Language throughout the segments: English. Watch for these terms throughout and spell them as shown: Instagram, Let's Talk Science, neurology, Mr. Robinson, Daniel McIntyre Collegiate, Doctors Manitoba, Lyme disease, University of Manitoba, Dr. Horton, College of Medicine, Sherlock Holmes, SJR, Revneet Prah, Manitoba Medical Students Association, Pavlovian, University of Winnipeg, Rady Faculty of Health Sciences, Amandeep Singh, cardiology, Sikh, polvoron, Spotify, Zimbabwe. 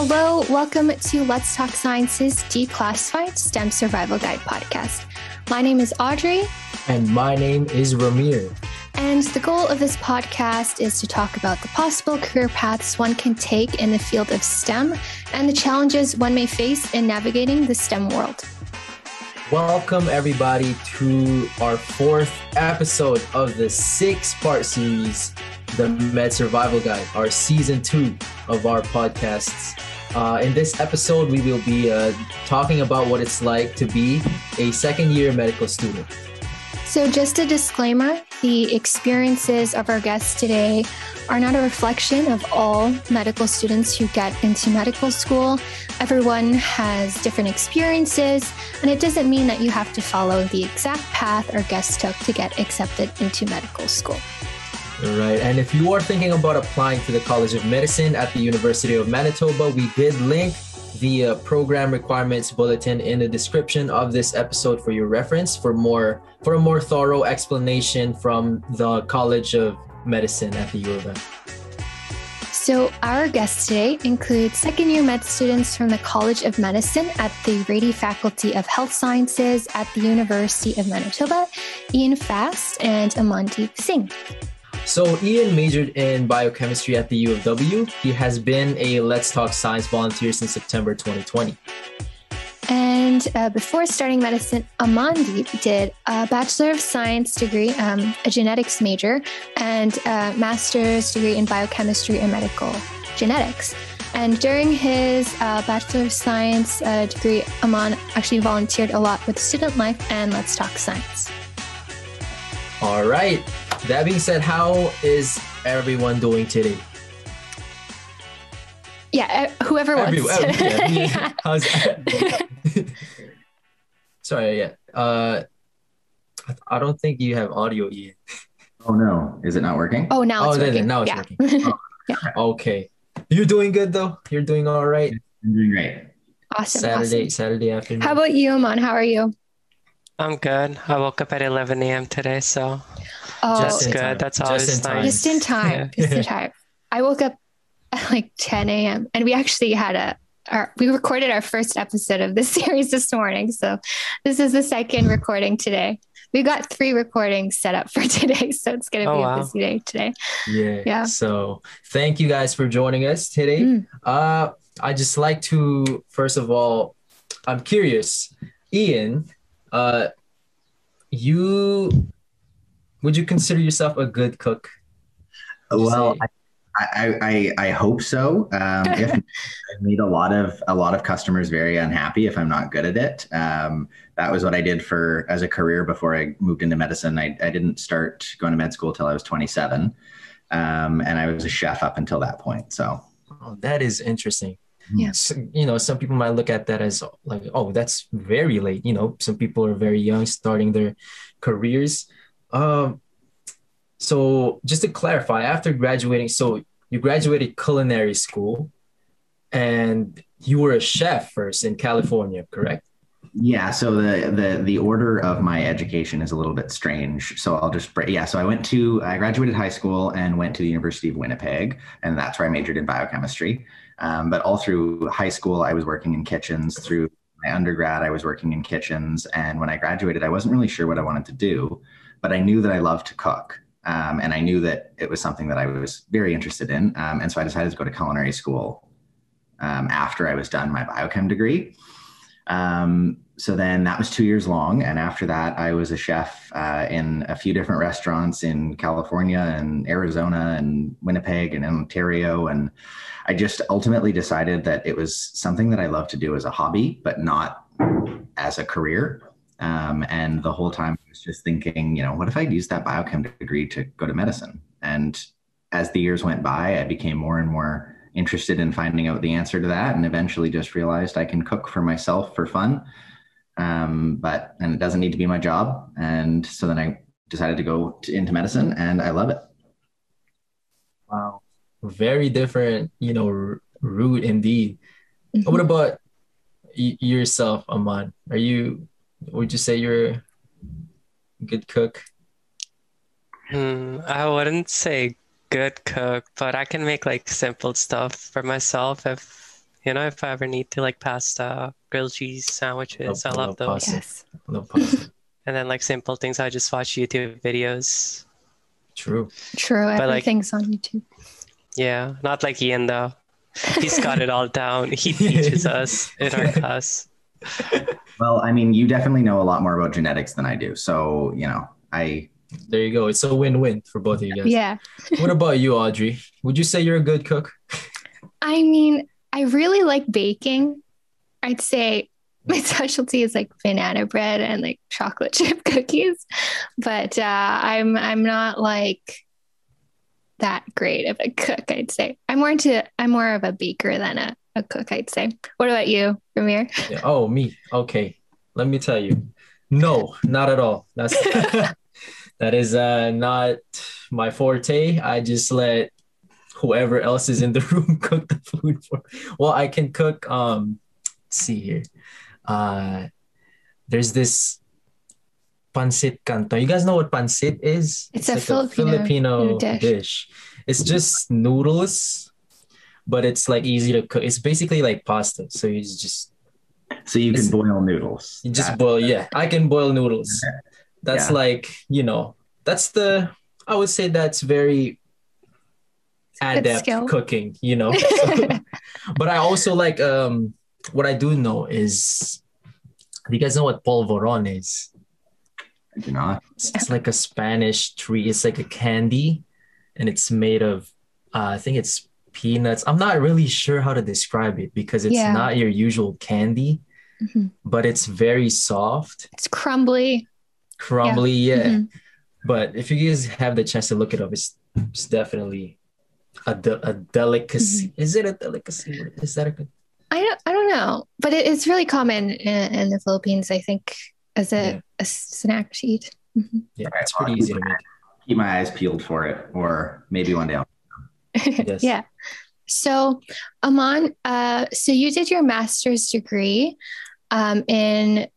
Hello, welcome to Let's Talk Science's Declassified STEM Survival Guide podcast. My name is Audrey. And my name is Ramir. And the goal of this podcast is to talk about the possible career paths one can take in the field of STEM and the challenges one may face in navigating the STEM world. Welcome everybody to our fourth episode of the six-part series, The Med Survival Guide, our season 2 of our podcasts. In this episode, we will be talking about what it's like to be a second-year medical student. So just a disclaimer, the experiences of our guests today are not a reflection of all medical students who get into medical school. Everyone has different experiences, and it doesn't mean that you have to follow the exact path our guests took to get accepted into medical school. Right, and if you are thinking about applying to the College of Medicine at the University of Manitoba, we did link the program requirements bulletin in the description of this episode for your reference for a more thorough explanation from the College of Medicine at the U of M. So our guests today include second-year med students from the College of Medicine at the Rady Faculty of Health Sciences at the University of Manitoba, Ian Fast and Amandeep Singh. So Ian majored in biochemistry at the U of W. He has been a Let's Talk Science volunteer since September 2020. And before starting medicine, Amandeep did a Bachelor of Science degree, a genetics major, and a master's degree in biochemistry and medical genetics. And during his Bachelor of Science degree, Aman actually volunteered a lot with Student Life and Let's Talk Science. All right. That being said, how is everyone doing today? Yeah, whoever wants to. Yeah. How's everyone? Sorry, yeah. I don't think you have audio yet. Oh, no. Is it not working? Oh, now it's working. Now it's working. Oh. Yeah. Okay. You're doing good, though? You're doing all right? I'm doing great. Awesome. Saturday afternoon. How about you, Aman? How are you? I'm good. I woke up at 11 a.m. today, so... Oh, that's good. Time. That's always just in time. Yeah. Just in time. I woke up at like 10 a.m. and we actually had we recorded our first episode of this series this morning. So this is the second recording today. We got 3 recordings set up for today, so it's going to be a busy day today. Yeah. So thank you guys for joining us today. I just like to, first of all, I'm curious, Ian, would you consider yourself a good cook? Well, I hope so. If I made a lot of customers very unhappy if I'm not good at it. That was what I did as a career before I moved into medicine. I didn't start going to med school till I was 27, and I was a chef up until that point. So that is interesting. Yeah. So, some people might look at that as like, oh, that's very late. Some people are very young starting their careers. So just to clarify, after graduating, so you graduated culinary school and you were a chef first in California, correct? Yeah. So the order of my education is a little bit strange. So I'll just break. Yeah. So I graduated high school and went to the University of Winnipeg, and that's where I majored in biochemistry. But all through high school, I was working in kitchens. Through my undergrad, I was working in kitchens. And when I graduated, I wasn't really sure what I wanted to do. But I knew that I loved to cook, and I knew that it was something that I was very interested in. And so I decided to go to culinary school after I was done my biochem degree. So then that was 2 years long. And after that, I was a chef in a few different restaurants in California and Arizona and Winnipeg and Ontario. And I just ultimately decided that it was something that I loved to do as a hobby, but not as a career. And the whole time I was just thinking, what if I used that biochem degree to go to medicine? And as the years went by, I became more and more interested in finding out the answer to that, and eventually just realized I can cook for myself for fun. And it doesn't need to be my job. And so then I decided to go into medicine, and I love it. Wow. Very different, route indeed. Mm-hmm. What about yourself, Aman? Would you say you're a good cook? I wouldn't say good cook, but I can make like simple stuff for myself if You know, if I ever need to, like pasta, grilled cheese sandwiches, I love those. Pasta. Yes. I love pasta. And then like simple things, I just watch YouTube videos. True. But, everything's on YouTube. Yeah, not like Ian though. He's got it all down. He teaches us in our class. Well, I mean, you definitely know a lot more about genetics than I do. So, you know, there you go. It's a win-win for both of you guys. Yeah. What about you, Audrey? Would you say you're a good cook? I mean, I really like baking. I'd say my specialty is like banana bread and like chocolate chip cookies, but I'm not like that great of a cook. I'd say I'm more of a baker than a cook. I'd say. What about you, Ramir? Yeah. Oh, me. Okay, let me tell you. No, not at all. That is not my forte. I just let whoever else is in the room cook the food for. Well, I can cook. Let's see here. There's this pancit canton. You guys know what pancit is? It's like a Filipino dish. It's just noodles, but it's like easy to cook. It's basically like pasta. So you can boil noodles. You just boil. Yeah, I can boil noodles. That's like, you know, I would say that's very adept cooking, you know. But I also like, what I do know is, do you guys know what polvoron is? I do not. It's like a Spanish treat. It's like a candy, and it's made of, I think it's peanuts. I'm not really sure how to describe it because it's not your usual candy, but it's very soft. It's crumbly. Yeah. But if you guys have the chance to look it up, it's definitely a delicacy. Is it a delicacy? Is that a good? I don't know, but it's really common in the Philippines, I think, as a snack to eat. Yeah, it's pretty easy to make. Keep my eyes peeled for it, or maybe one day. Yes. Yeah. So, Aman, so you did your master's degree in,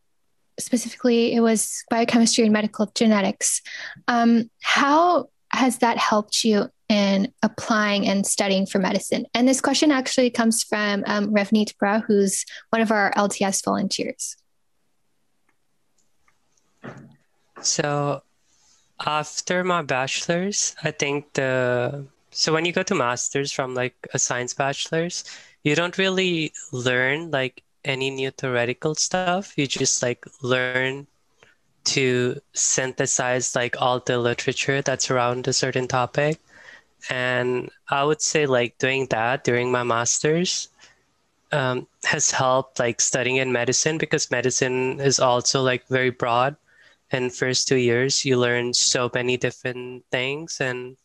specifically, it was biochemistry and medical genetics. How has that helped you in applying and studying for medicine? And this question actually comes from Revneet Prah, who's one of our LTS volunteers. So after my bachelor's, I think so when you go to master's from like a science bachelor's, you don't really learn like any new theoretical stuff. You just like learn to synthesize like all the literature that's around a certain topic. And I would say like doing that during my master's has helped like studying in medicine, because medicine is also like very broad. And first 2 years, you learn so many different things, and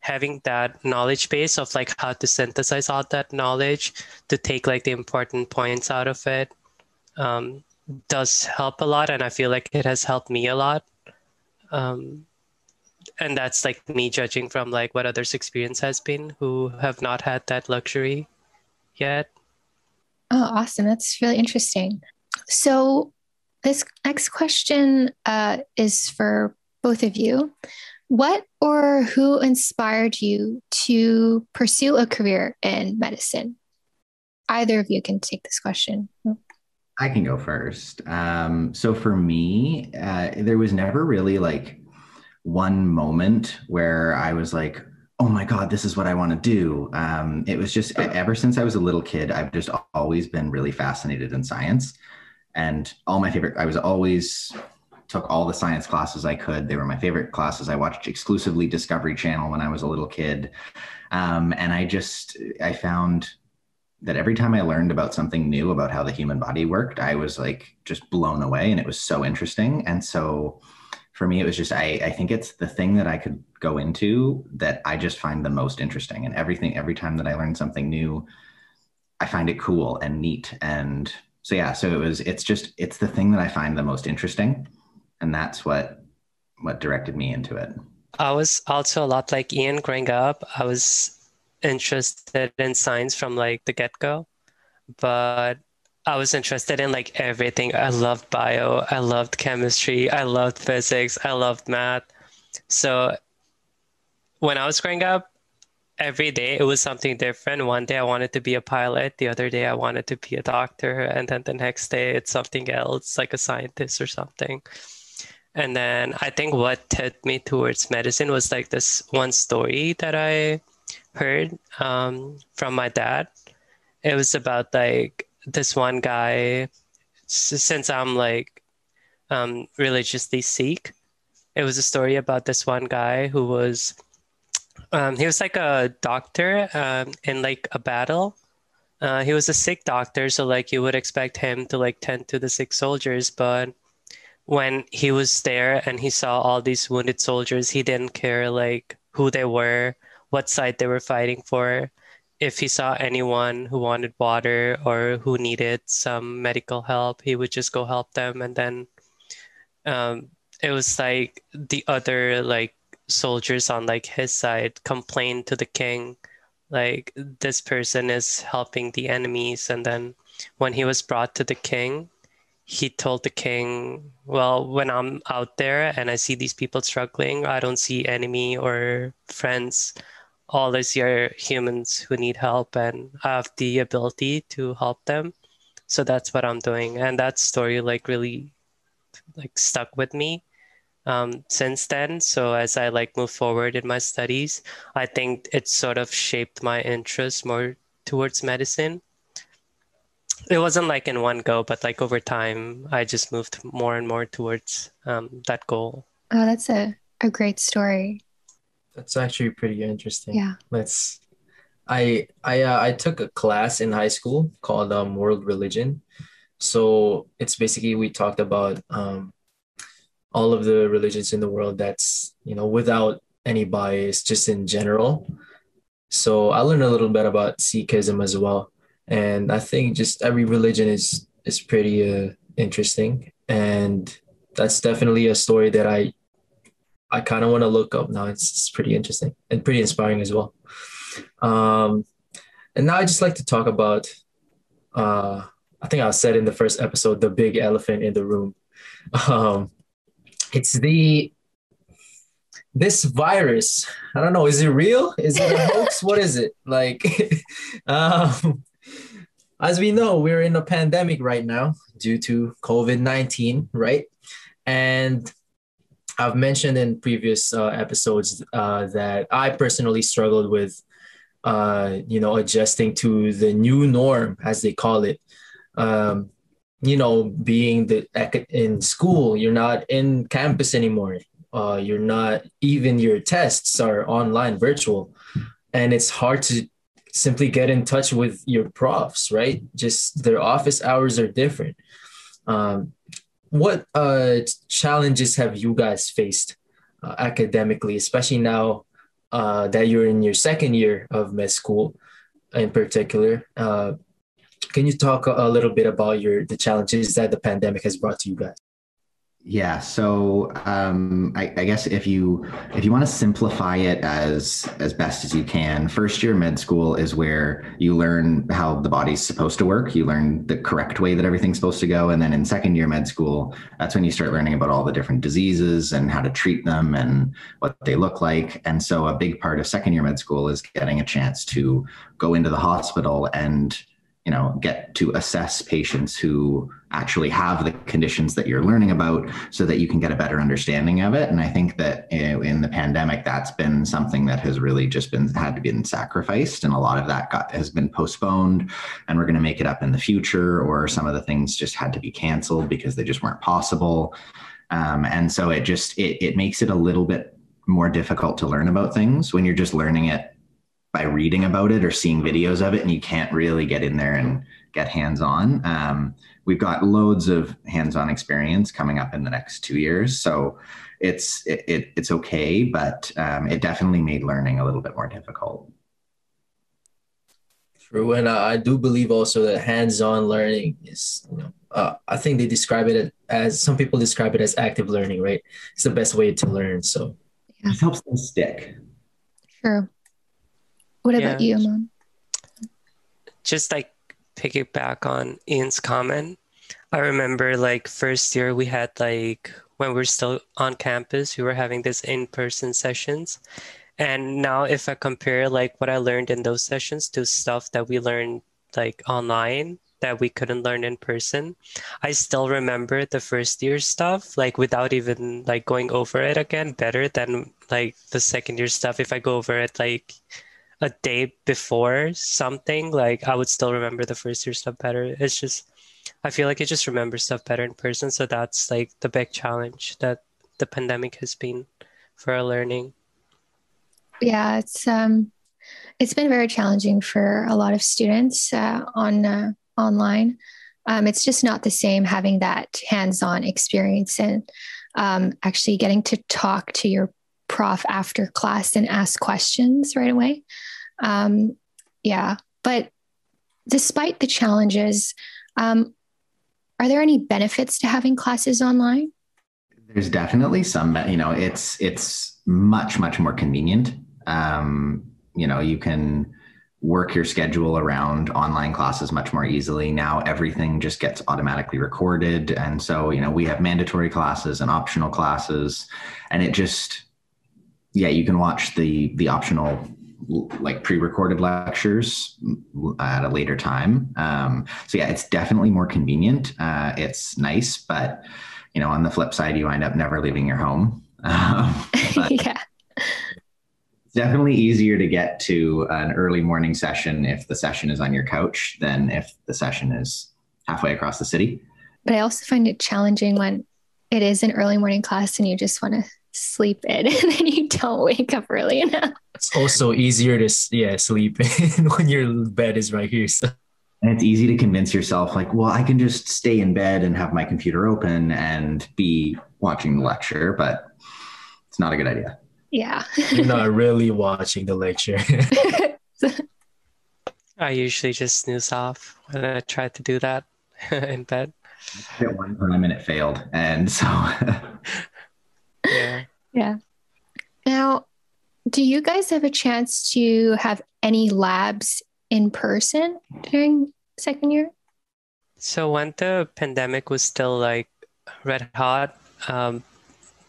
having that knowledge base of like how to synthesize all that knowledge to take like the important points out of it does help a lot. And I feel like it has helped me a lot. And that's like me judging from like what others' experience has been who have not had that luxury yet. Oh, awesome. That's really interesting. So this next question is for both of you. What or who inspired you to pursue a career in medicine? Either of you can take this question. I can go first. So for me, there was never really like one moment where I was like, oh my God, this is what I want to do. It was just ever since I was a little kid, I've just always been really fascinated in science, and took all the science classes I could. They were my favorite classes. I watched exclusively Discovery Channel when I was a little kid. And I found that every time I learned about something new about how the human body worked, I was like just blown away, and it was so interesting. And so for me, it was just, I think it's the thing that I could go into that I just find the most interesting, and every time that I learn something new, I find it cool and neat. And so, yeah, so it's the thing that I find the most interesting. And that's what directed me into it. I was also a lot like Ian growing up. I was interested in science from like the get-go, but I was interested in like everything. I loved bio, I loved chemistry, I loved physics, I loved math. So when I was growing up, every day it was something different. One day I wanted to be a pilot, the other day I wanted to be a doctor, and then the next day it's something else, like a scientist or something. And then I think what led me towards medicine was like this one story that I heard from my dad. It was about like this one guy, since I'm like religiously Sikh, it was a story about this one guy who was, he was like a doctor in like a battle. He was a Sikh doctor, so like you would expect him to like tend to the Sikh soldiers, but when he was there and he saw all these wounded soldiers, he didn't care like who they were, what side they were fighting for. If he saw anyone who wanted water or who needed some medical help, he would just go help them. And then it was like the other like soldiers on like his side complained to the king, like this person is helping the enemies. And then when he was brought to the king, he told the king, well, when I'm out there and I see these people struggling, I don't see enemy or friends. All these are humans who need help, and I have the ability to help them. So that's what I'm doing. And that story like really like stuck with me since then. So as I like move forward in my studies, I think it sort of shaped my interest more towards medicine. It wasn't like in one go, but like over time, I just moved more and more towards that goal. Oh, that's a great story. That's actually pretty interesting. Yeah. I took a class in high school called World Religion. So it's basically, we talked about all of the religions in the world that's, you know, without any bias, just in general. So I learned a little bit about Sikhism as well. And I think just every religion is pretty interesting. And that's definitely a story that I kind of want to look up now. It's pretty interesting and pretty inspiring as well. And now I'd just like to talk about, I think I said in the first episode, the big elephant in the room. It's this virus. I don't know. Is it real? Is it a hoax? What is it? Like, as we know, we're in a pandemic right now due to COVID-19, right? And I've mentioned in previous episodes that I personally struggled with, you know, adjusting to the new norm, as they call it. You know, being in school, you're not in campus anymore. You're not, even your tests are online, virtual, and it's hard to simply get in touch with your profs, right? Just their office hours are different. What challenges have you guys faced academically, especially now that you're in your second year of med school in particular? Can you talk a little bit about the challenges that the pandemic has brought to you guys? Yeah, so I guess if you want to simplify it as best as you can, first year med school is where you learn how the body's supposed to work. You learn the correct way that everything's supposed to go. And then in second year med school, that's when you start learning about all the different diseases and how to treat them and what they look like. And so a big part of second year med school is getting a chance to go into the hospital and, you know, get to assess patients who actually have the conditions that you're learning about so that you can get a better understanding of it. And I think that in the pandemic, that's been something that has really just had been sacrificed. And a lot of that has been postponed, and we're going to make it up in the future, or some of the things just had to be canceled because they just weren't possible. And so it just, it makes it a little bit more difficult to learn about things when you're just learning it by reading about it or seeing videos of it, and you can't really get in there and get hands-on. We've got loads of hands-on experience coming up in the next 2 years. So it's okay, but it definitely made learning a little bit more difficult. True, and I do believe also that hands-on learning is, you know, I think they describe it as, some people describe it as active learning, right? It's the best way to learn, so. Yeah. It helps them stick. Sure. What about you, Mom? Just like piggyback on Ian's comment. I remember like first year we had like, when we were still on campus, we were having this in-person sessions. And now if I compare like what I learned in those sessions to stuff that we learned like online that we couldn't learn in person, I still remember the first year stuff, like without even like going over it again, better than like the second year stuff. If I go over it like a day before something, like I would still remember the first year stuff better. It's just, I feel like I just remember stuff better in person. So that's like the big challenge that the pandemic has been for our learning. Yeah, it's been very challenging for a lot of students online. It's just not the same having that hands-on experience and actually getting to talk to your prof after class and ask questions right away. But despite the challenges, are there any benefits to having classes online? There's definitely some, you know, it's much, much more convenient. You know, you can work your schedule around online classes much more easily. Now everything just gets automatically recorded. And so, you know, we have mandatory classes and optional classes, and it just, yeah, you can watch the optional like pre-recorded lectures at a later time. So yeah, it's definitely more convenient. It's nice, but you know, on the flip side, you end up never leaving your home. Yeah. Definitely easier to get to an early morning session if the session is on your couch than if the session is halfway across the city. But I also find it challenging when it is an early morning class and you just want to sleep in and then you don't wake up early enough. It's also easier to sleep in when your bed is right here. So. And it's easy to convince yourself like, well, I can just stay in bed and have my computer open and be watching the lecture, but it's not a good idea. Yeah. You're not really watching the lecture. I usually just snooze off when I try to do that in bed. I did it one time and it failed. And so Yeah. Now, do you guys have a chance to have any labs in person during second year? So when the pandemic was still like red hot,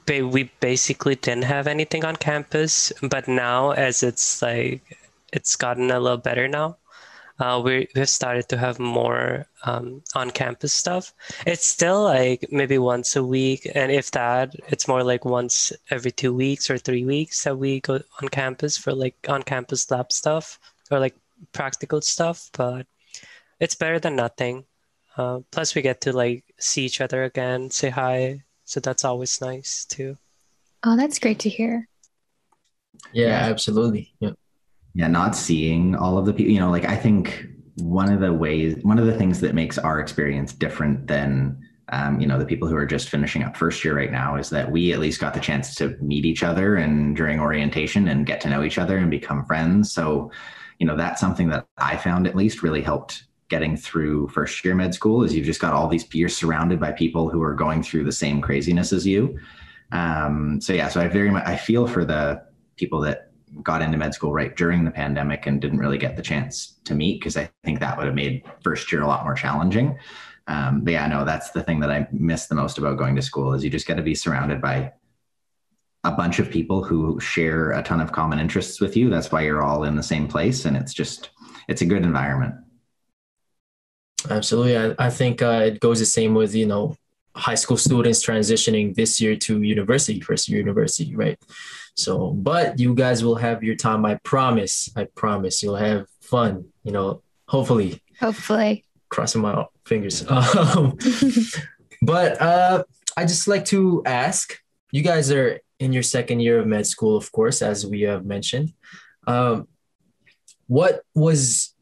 we basically didn't have anything on campus, but now as it's like, it's gotten a little better now, we've started to have more on-campus stuff. It's still like maybe once a week, and if that, it's more like once every 2 weeks or 3 weeks that we go on campus for like on-campus lab stuff or like practical stuff, but it's better than nothing. Plus we get to like see each other again, say hi. So that's always nice too. Oh, that's great to hear. Yeah, absolutely. Yeah. Yeah. Not seeing all of the people, you know, like I think one of the things that makes our experience different than, you know, the people who are just finishing up first year right now is that we at least got the chance to meet each other and during orientation and get to know each other and become friends. So, you know, that's something that I found at least really helped getting through first year med school is you've just got all these, you're surrounded by people who are going through the same craziness as you. So I feel for the people that got into med school right during the pandemic and didn't really get the chance to meet, because I think that would have made first year a lot more challenging. But yeah, no, that's the thing that I miss the most about going to school is you just got to be surrounded by a bunch of people who share a ton of common interests with you. That's why you're all in the same place. And it's a good environment. Absolutely. I think it goes the same with, you know, high school students transitioning this year to university, first year university, right? So, but you guys will have your time. I promise you'll have fun, you know, hopefully crossing my fingers. But I just like to ask, you guys are in your second year of med school, of course, as we have mentioned. What was,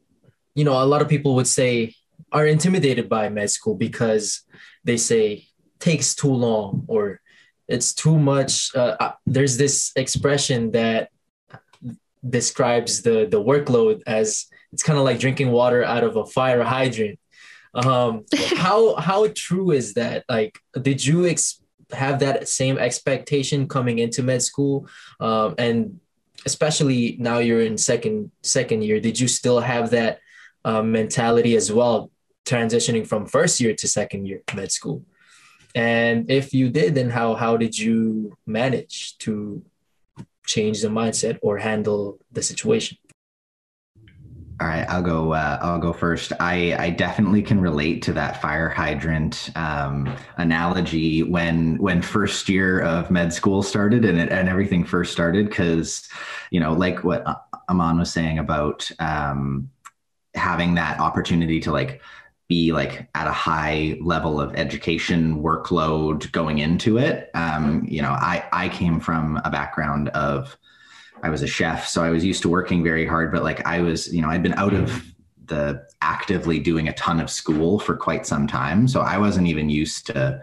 you know, a lot of people would say, are intimidated by med school because they say takes too long or it's too much. There's this expression that describes the workload as it's kind of like drinking water out of a fire hydrant. How true is that? Like, did you have that same expectation coming into med school? And especially now you're in second year, did you still have that mentality as well? Transitioning from first year to second year med school? And if you did, then how did you manage to change the mindset or handle the situation? All right, I'll go first. I definitely can relate to that fire hydrant analogy when first year of med school started and everything first started, because, you know, like what Aman was saying about having that opportunity to like be like at a high level of education workload going into it. You know, I came from a background of, I was a chef, so I was used to working very hard, but like I was, you know, I'd been out of the actively doing a ton of school for quite some time. So I wasn't even used to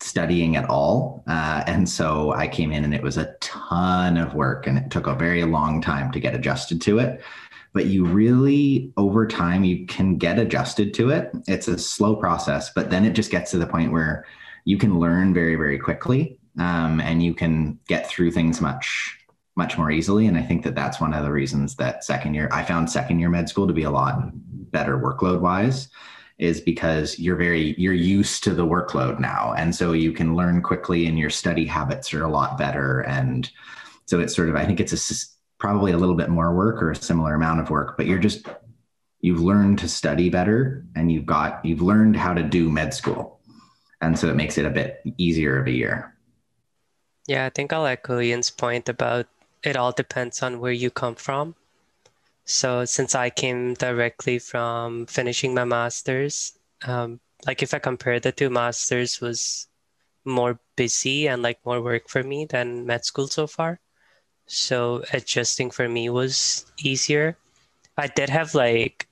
studying at all. And so I came in and it was a ton of work and it took a very long time to get adjusted to it. But you really, over time, you can get adjusted to it. It's a slow process, but then it just gets to the point where you can learn very, very quickly, and you can get through things much more easily. And I think that that's one of the reasons that I found second year med school to be a lot better workload wise, is because you're used to the workload now. And so you can learn quickly and your study habits are a lot better. And so it's sort of, I think it's probably a little bit more work or a similar amount of work, but you've learned to study better and you've learned how to do med school. And so it makes it a bit easier of a year. Yeah, I think I'll echo Ian's point about it all depends on where you come from. So since I came directly from finishing my master's, like if I compare the two, master's was more busy and like more work for me than med school so far. So adjusting for me was easier. I did have like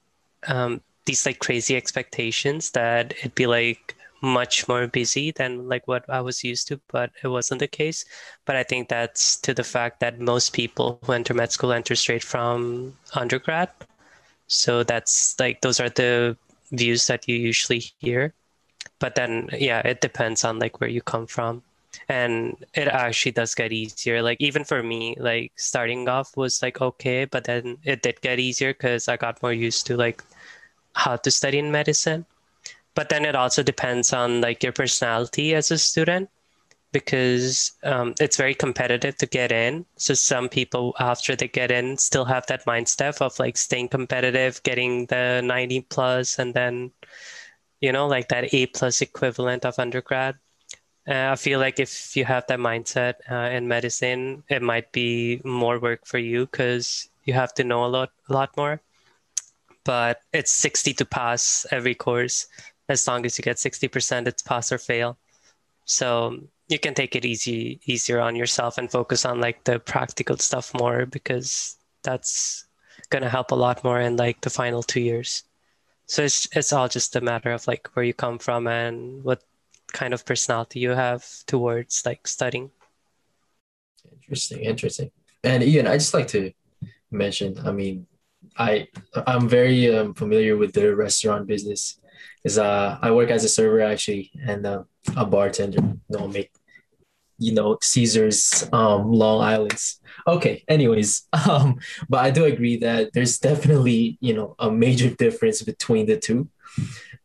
these like crazy expectations that it'd be like much more busy than like what I was used to, but it wasn't the case. But I think that's to the fact that most people who enter med school enter straight from undergrad. So that's like, those are the views that you usually hear. But then, yeah, it depends on like where you come from. And it actually does get easier. Like even for me, like starting off was like, okay, but then it did get easier because I got more used to like how to study in medicine. But then it also depends on like your personality as a student, because it's very competitive to get in. So some people after they get in still have that mindset of like staying competitive, getting the 90+, and then, you know, like that A+ equivalent of undergrad. I feel like if you have that mindset in medicine, it might be more work for you because you have to know a lot more. But it's 60 to pass every course. As long as you get 60%, it's pass or fail. So you can take it easier on yourself and focus on like the practical stuff more, because that's going to help a lot more in like the final 2 years. So it's all just a matter of like where you come from and what kind of personality you have towards like studying. Interesting. And Ian, I just like to mention, I mean, I'm very familiar with the restaurant business, because I work as a server actually, and a bartender. Caesar's Long Island's. Okay, anyways, but I do agree that there's definitely, you know, a major difference between the two,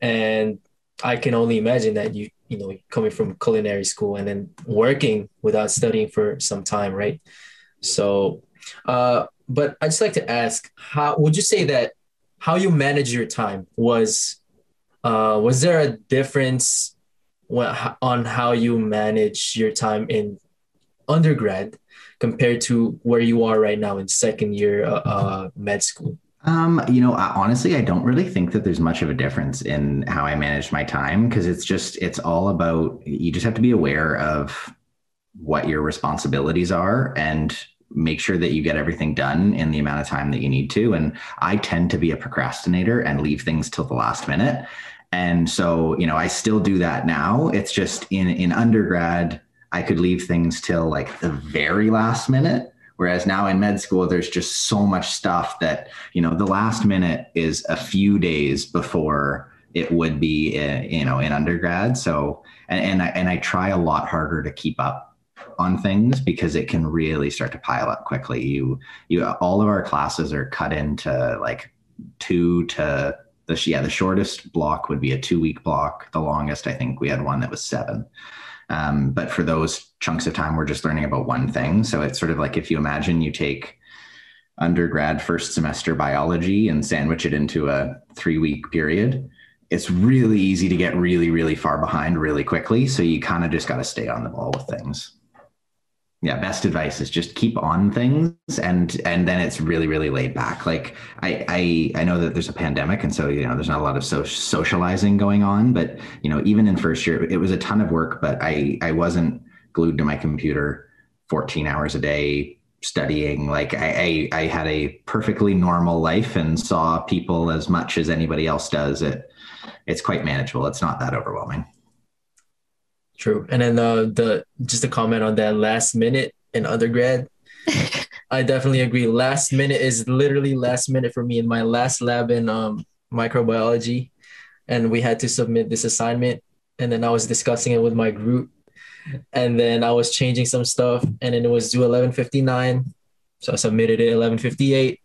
and I can only imagine that you know, coming from culinary school and then working without studying for some time, right? So, but I'd just like to ask, how would you say that how you manage your time was there a difference on how you manage your time in undergrad compared to where you are right now in second year med school? You know, honestly, I don't really think that there's much of a difference in how I manage my time, because it's all about, you just have to be aware of what your responsibilities are and make sure that you get everything done in the amount of time that you need to. And I tend to be a procrastinator and leave things till the last minute. And so, you know, I still do that now. It's just in undergrad, I could leave things till like the very last minute. Whereas now in med school, there's just so much stuff that, you know, the last minute is a few days before it would be, you know, in undergrad. So, and I try a lot harder to keep up on things, because it can really start to pile up quickly. All of our classes are cut into like the shortest block would be a 2-week block. The longest, I think we had one that was 7. But for those chunks of time, we're just learning about one thing. So it's sort of like, if you imagine you take undergrad first semester biology and sandwich it into a 3-week period, it's really easy to get really, really far behind really quickly. So you kind of just got to stay on the ball with things. Yeah, best advice is just keep on things, and then it's really, really laid back. Like I know that there's a pandemic, and so, you know, there's not a lot of socializing going on, but, you know, even in first year, it was a ton of work, but I wasn't glued to my computer 14 hours a day studying. Like I had a perfectly normal life and saw people as much as anybody else does. It's quite manageable. It's not that overwhelming. True. And then just a comment on that last minute in undergrad. I definitely agree. Last minute is literally last minute for me. In my last lab in microbiology, and we had to submit this assignment, and then I was discussing it with my group, and then I was changing some stuff, and then it was due 11:59. So I submitted it 11:58.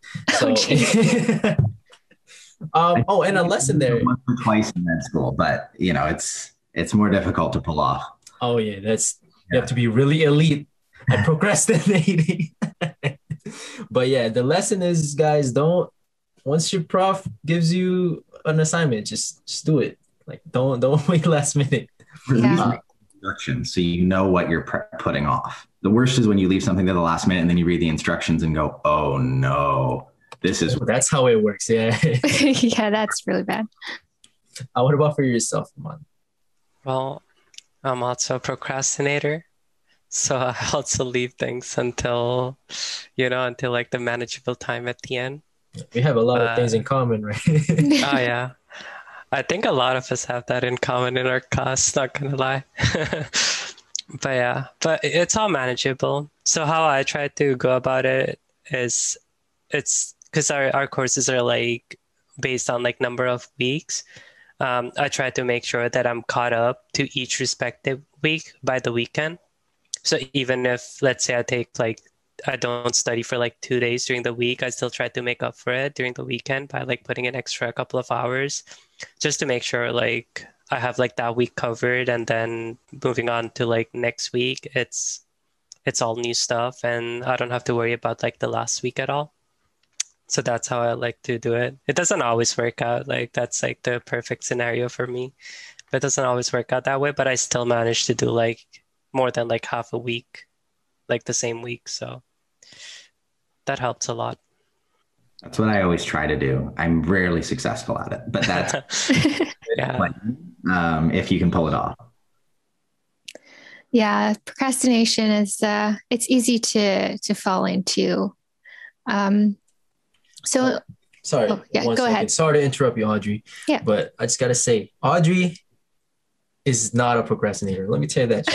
So and a lesson there. Once or twice in med school, but, you know, it's more difficult to pull off. Oh yeah, you have to be really elite at procrastinating. But yeah, the lesson is, guys, once your prof gives you an assignment, just do it. Like don't wait last minute. Yeah. So you know what you're putting off. The worst is when you leave something to the last minute and then you read the instructions and go, oh no, this is. That's how it works. Yeah. Yeah, that's really bad. What about for yourself, Aman? Well, I'm also a procrastinator, so I also leave things until like the manageable time at the end. We have a lot of things in common, right? Oh yeah, I think a lot of us have that in common in our class, not gonna lie. But yeah, but it's all manageable. So how I try to go about it is, it's because our courses are like based on like number of weeks. I try to make sure that I'm caught up to each respective week by the weekend. So even if, let's say, I don't study for like 2 days during the week, I still try to make up for it during the weekend by like putting in extra couple of hours, just to make sure like I have like that week covered, and then moving on to like next week, it's all new stuff and I don't have to worry about like the last week at all. So that's how I like to do it. It doesn't always work out. Like that's like the perfect scenario for me, but it doesn't always work out that way. But I still manage to do like more than like half a week, like the same week. So that helps a lot. That's what I always try to do. I'm rarely successful at it, but that's yeah. If you can pull it off. Yeah. Procrastination is, it's easy to fall into. So sorry. Oh, yeah, go ahead. Sorry to interrupt you, Audrey. Yeah. But I just gotta say, Audrey is not a procrastinator. Let me tell you that.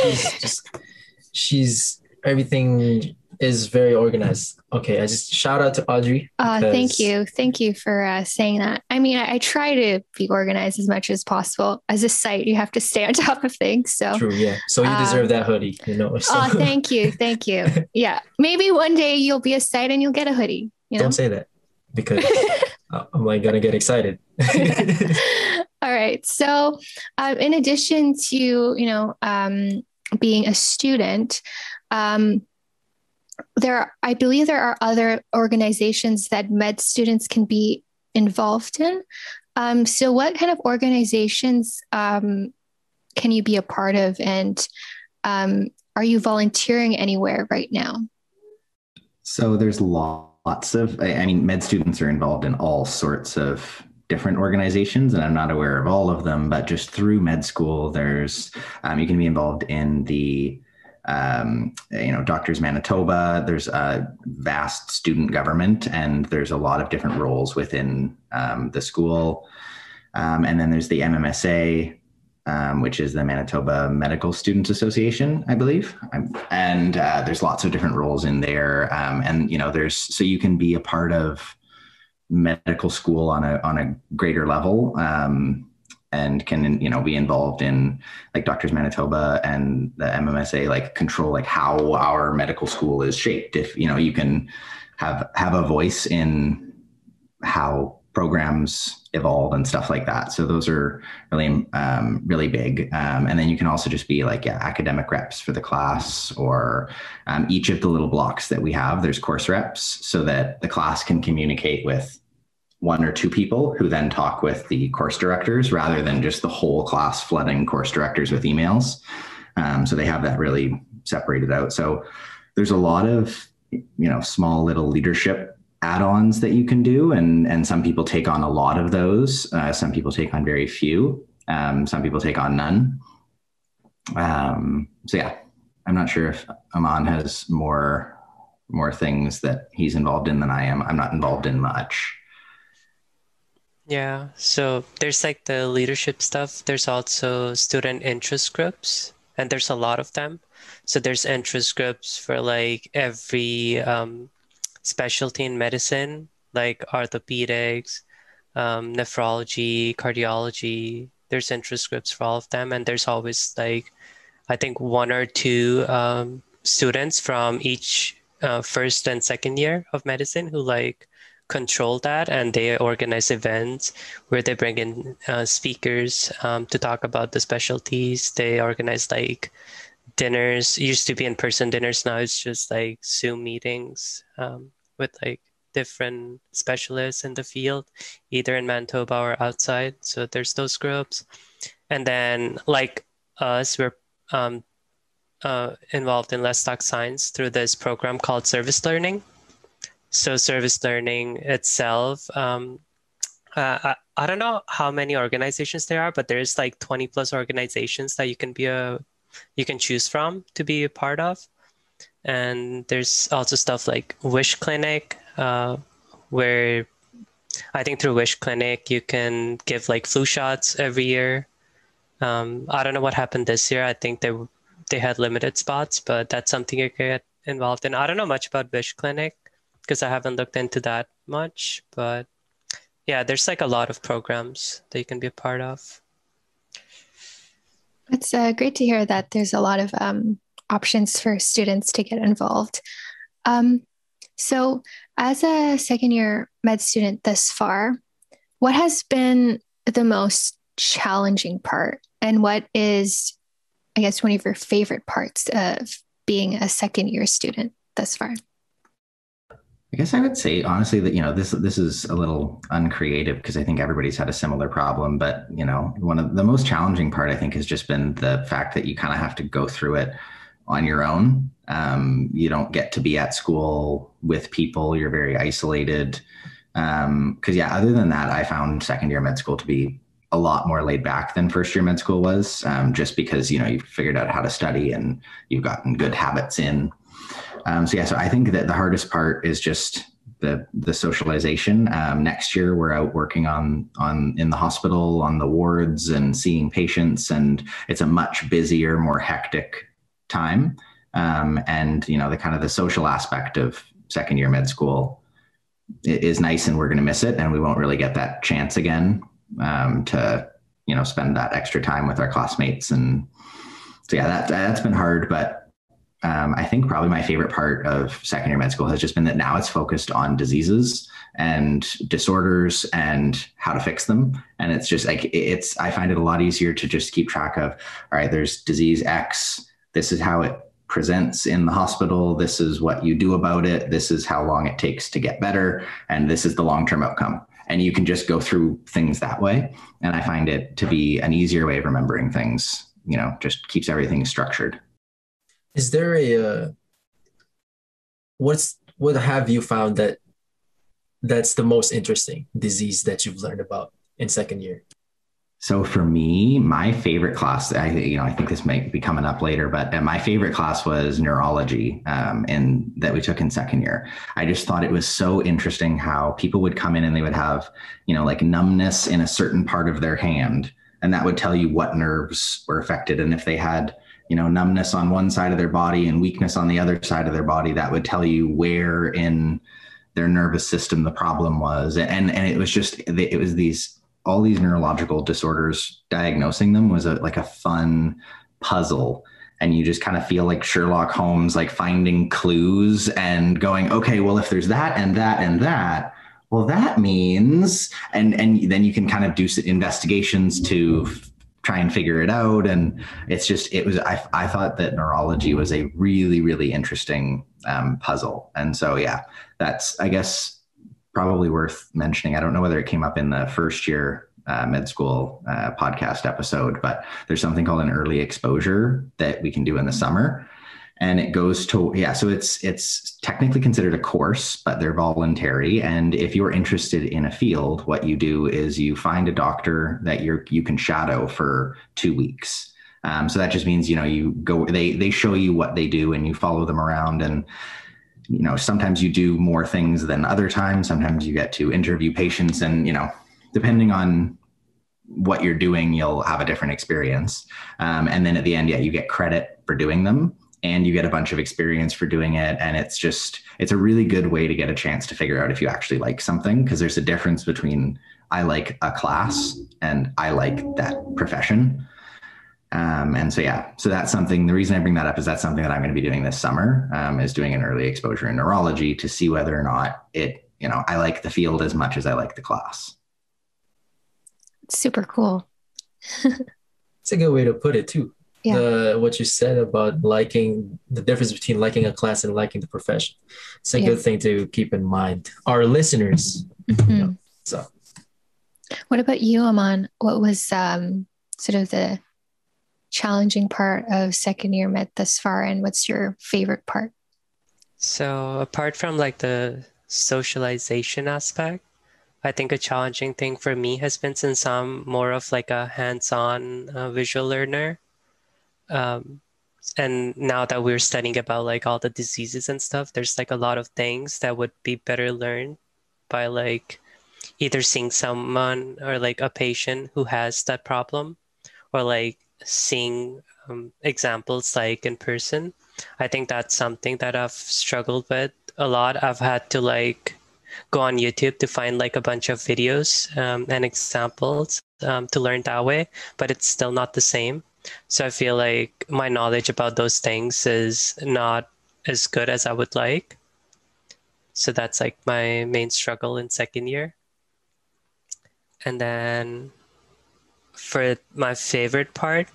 She's everything is very organized. Okay, I just shout out to Audrey. Thank you. Thank you for saying that. I mean, I try to be organized as much as possible. As a site, you have to stay on top of things. So true, yeah. So you deserve that hoodie, you know. So. Oh, thank you. Thank you. Yeah. Maybe one day you'll be a site and you'll get a hoodie. You know? Don't say that. Because I'm like going to get excited. All right. So in addition to, you know, being a student, I believe there are other organizations that med students can be involved in. So what kind of organizations can you be a part of? And are you volunteering anywhere right now? So there's lots of, I mean, med students are involved in all sorts of different organizations, and I'm not aware of all of them, but just through med school, there's, you can be involved in the, you know, Doctors Manitoba. There's a vast student government, and there's a lot of different roles within the school. And then there's the MMSA, which is the Manitoba Medical Students Association, I believe. And there's lots of different roles in there. And, you know, so you can be a part of medical school on a greater level, and can, you know, be involved in like Doctors Manitoba and the MMSA, like control, like how our medical school is shaped. If, you know, you can have a voice in how programs evolve and stuff like that. So those are really, really big. And then you can also just be like, yeah, academic reps for the class, or each of the little blocks that we have, there's course reps, so that the class can communicate with one or two people who then talk with the course directors, rather than just the whole class flooding course directors with emails. So they have that really separated out. So there's a lot of, you know, small little leadership add-ons that you can do. And some people take on a lot of those. Some people take on very few. Some people take on none. So yeah, I'm not sure if Aman has more things that he's involved in than I am. I'm not involved in much. Yeah, so there's like the leadership stuff. There's also student interest groups, and there's a lot of them. So there's interest groups for like every specialty in medicine, like orthopedics, nephrology, cardiology. There's interest groups for all of them. And there's always like, I think one or two students from each first and second year of medicine who like control that. And they organize events where they bring in speakers to talk about the specialties. They organize like dinners, used to be in-person dinners, now it's just like Zoom meetings with like different specialists in the field, either in Manitoba or outside. So there's those groups. And then like us, we're involved in Let's Talk Science through this program called service learning. So service learning itself, I don't know how many organizations there are, but there's like 20 plus organizations that you can be you can choose from to be a part of. And there's also stuff like Wish Clinic, where I think through Wish Clinic, you can give like flu shots every year. I don't know what happened this year. I think they had limited spots, but that's something you get involved in. I don't know much about Wish Clinic because I haven't looked into that much, but yeah, there's like a lot of programs that you can be a part of. It's great to hear that there's a lot of options for students to get involved. So as a second year med student this far, what has been the most challenging part, and what is, I guess, one of your favorite parts of being a second year student thus far? I guess I would say, honestly, that, you know, this is a little uncreative because I think everybody's had a similar problem. But, you know, one of the most challenging part, I think, has just been the fact that you kind of have to go through it on your own. You don't get to be at school with people. You're very isolated. Because, yeah, other than that, I found second year med school to be a lot more laid back than first year med school was, just because, you know, you've figured out how to study and you've gotten good habits in. So yeah, so I think that the hardest part is just the socialization. Next year, we're out working in the hospital, on the wards, and seeing patients, and it's a much busier, more hectic time. And you know, the social aspect of second year med school is nice, and we're going to miss it, and we won't really get that chance again to, you know, spend that extra time with our classmates. And so yeah, that's been hard, but. I think probably my favorite part of second year med school has just been that now it's focused on diseases and disorders and how to fix them. And it's just like, I find it a lot easier to just keep track of, all right, there's disease X. This is how it presents in the hospital. This is what you do about it. This is how long it takes to get better. And this is the long-term outcome. And you can just go through things that way. And I find it to be an easier way of remembering things, you know, just keeps everything structured. Is there a what have you found that's the most interesting disease that you've learned about in second year? So for me, my favorite class, I think this might be coming up later, but my favorite class was neurology, and that we took in second year. I just thought it was so interesting how people would come in and they would have, you know, like numbness in a certain part of their hand, and that would tell you what nerves were affected, and if they had, you know, numbness on one side of their body and weakness on the other side of their body, that would tell you where in their nervous system the problem was. And it was just, it was all these neurological disorders, diagnosing them was like a fun puzzle. And you just kind of feel like Sherlock Holmes, like finding clues and going, okay, well, if there's that and that and that, well, that means, and then you can kind of do investigations to try and figure it out. And it's just, it was, I thought that neurology was a really, really interesting puzzle. And so, yeah, that's, I guess, probably worth mentioning. I don't know whether it came up in the first year med school podcast episode, but there's something called an early exposure that we can do in the summer. And it goes to, yeah, so it's technically considered a course, but they're voluntary. And if you're interested in a field, what you do is you find a doctor that you can shadow for 2 weeks. So that just means, you go, they show you what they do and you follow them around, and, sometimes you do more things than other times. Sometimes you get to interview patients and, depending on what you're doing, you'll have a different experience. And then at the end, yeah, you get credit for doing them. And you get a bunch of experience for doing it. And it's a really good way to get a chance to figure out if you actually like something, because there's a difference between I like a class and I like that profession. And so, yeah, so that's something, the reason I bring that up is that's something that I'm going to be doing this summer, is doing an early exposure in neurology to see whether or not it, I like the field as much as I like the class. Super cool. It's a good way to put it too. Yeah. What you said about liking, the difference between liking a class and liking the profession. It's a good thing to keep in mind. Our listeners. Mm-hmm. So, what about you, Aman? What was sort of the challenging part of second year med thus far, and what's your favorite part? So, apart from the socialization aspect, I think a challenging thing for me has been, since I'm more of a hands-on visual learner. And now that we're studying about all the diseases and stuff, there's a lot of things that would be better learned by either seeing someone or a patient who has that problem, or seeing examples in person. I think that's something that I've struggled with a lot. I've had to go on YouTube to find a bunch of videos and examples to learn that way, but it's still not the same. So I feel my knowledge about those things is not as good as I would like. So that's my main struggle in second year. And then for my favorite part,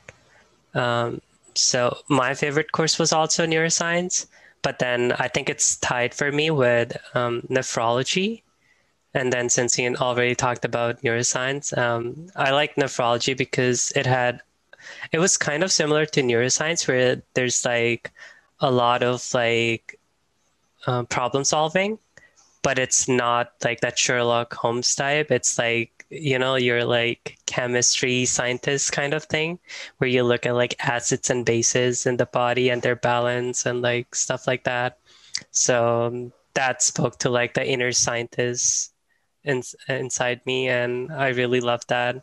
so my favorite course was also neuroscience, but then I think it's tied for me with nephrology. And then since Ian already talked about neuroscience, I like nephrology because it was kind of similar to neuroscience, where there's a lot of problem solving, but it's not that Sherlock Holmes type. It's you're chemistry scientist kind of thing, where you look at acids and bases in the body and their balance and stuff like that. So that spoke to the inner scientist inside me, and I really loved that.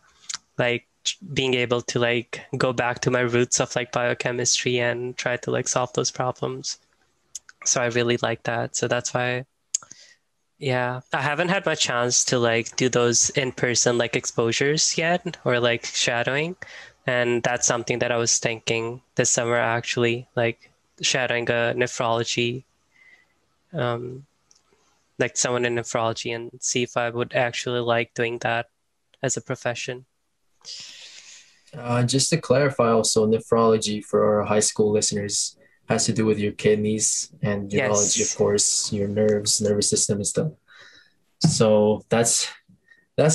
Being able to go back to my roots of biochemistry and try to solve those problems. So I really like that. So that's why, yeah, I haven't had my chance to do those in-person exposures yet, or shadowing. And that's something that I was thinking this summer, actually, shadowing a nephrology, someone in nephrology, and see if I would actually like doing that as a profession. Just to clarify also, nephrology for our high school listeners has to do with your kidneys and neurology, of course, your nerves, nervous system and stuff. So that's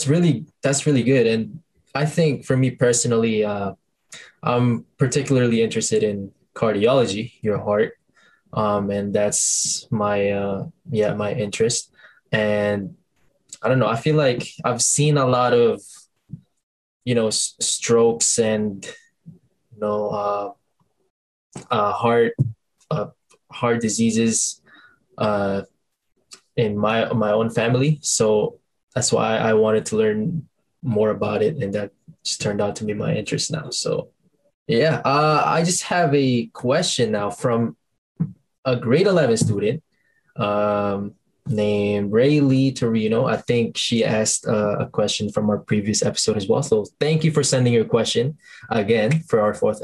really good. And I think for me personally, I'm particularly interested in cardiology, your heart. And that's my interest. And I don't know, I feel like I've seen a lot of, strokes and, heart diseases, in my own family. So that's why I wanted to learn more about it. And that just turned out to be my interest now. So yeah, I just have a question now from a grade 11 student, named Ray Lee Torino. I think she asked a question from our previous episode as well. So thank you for sending your question again for our fourth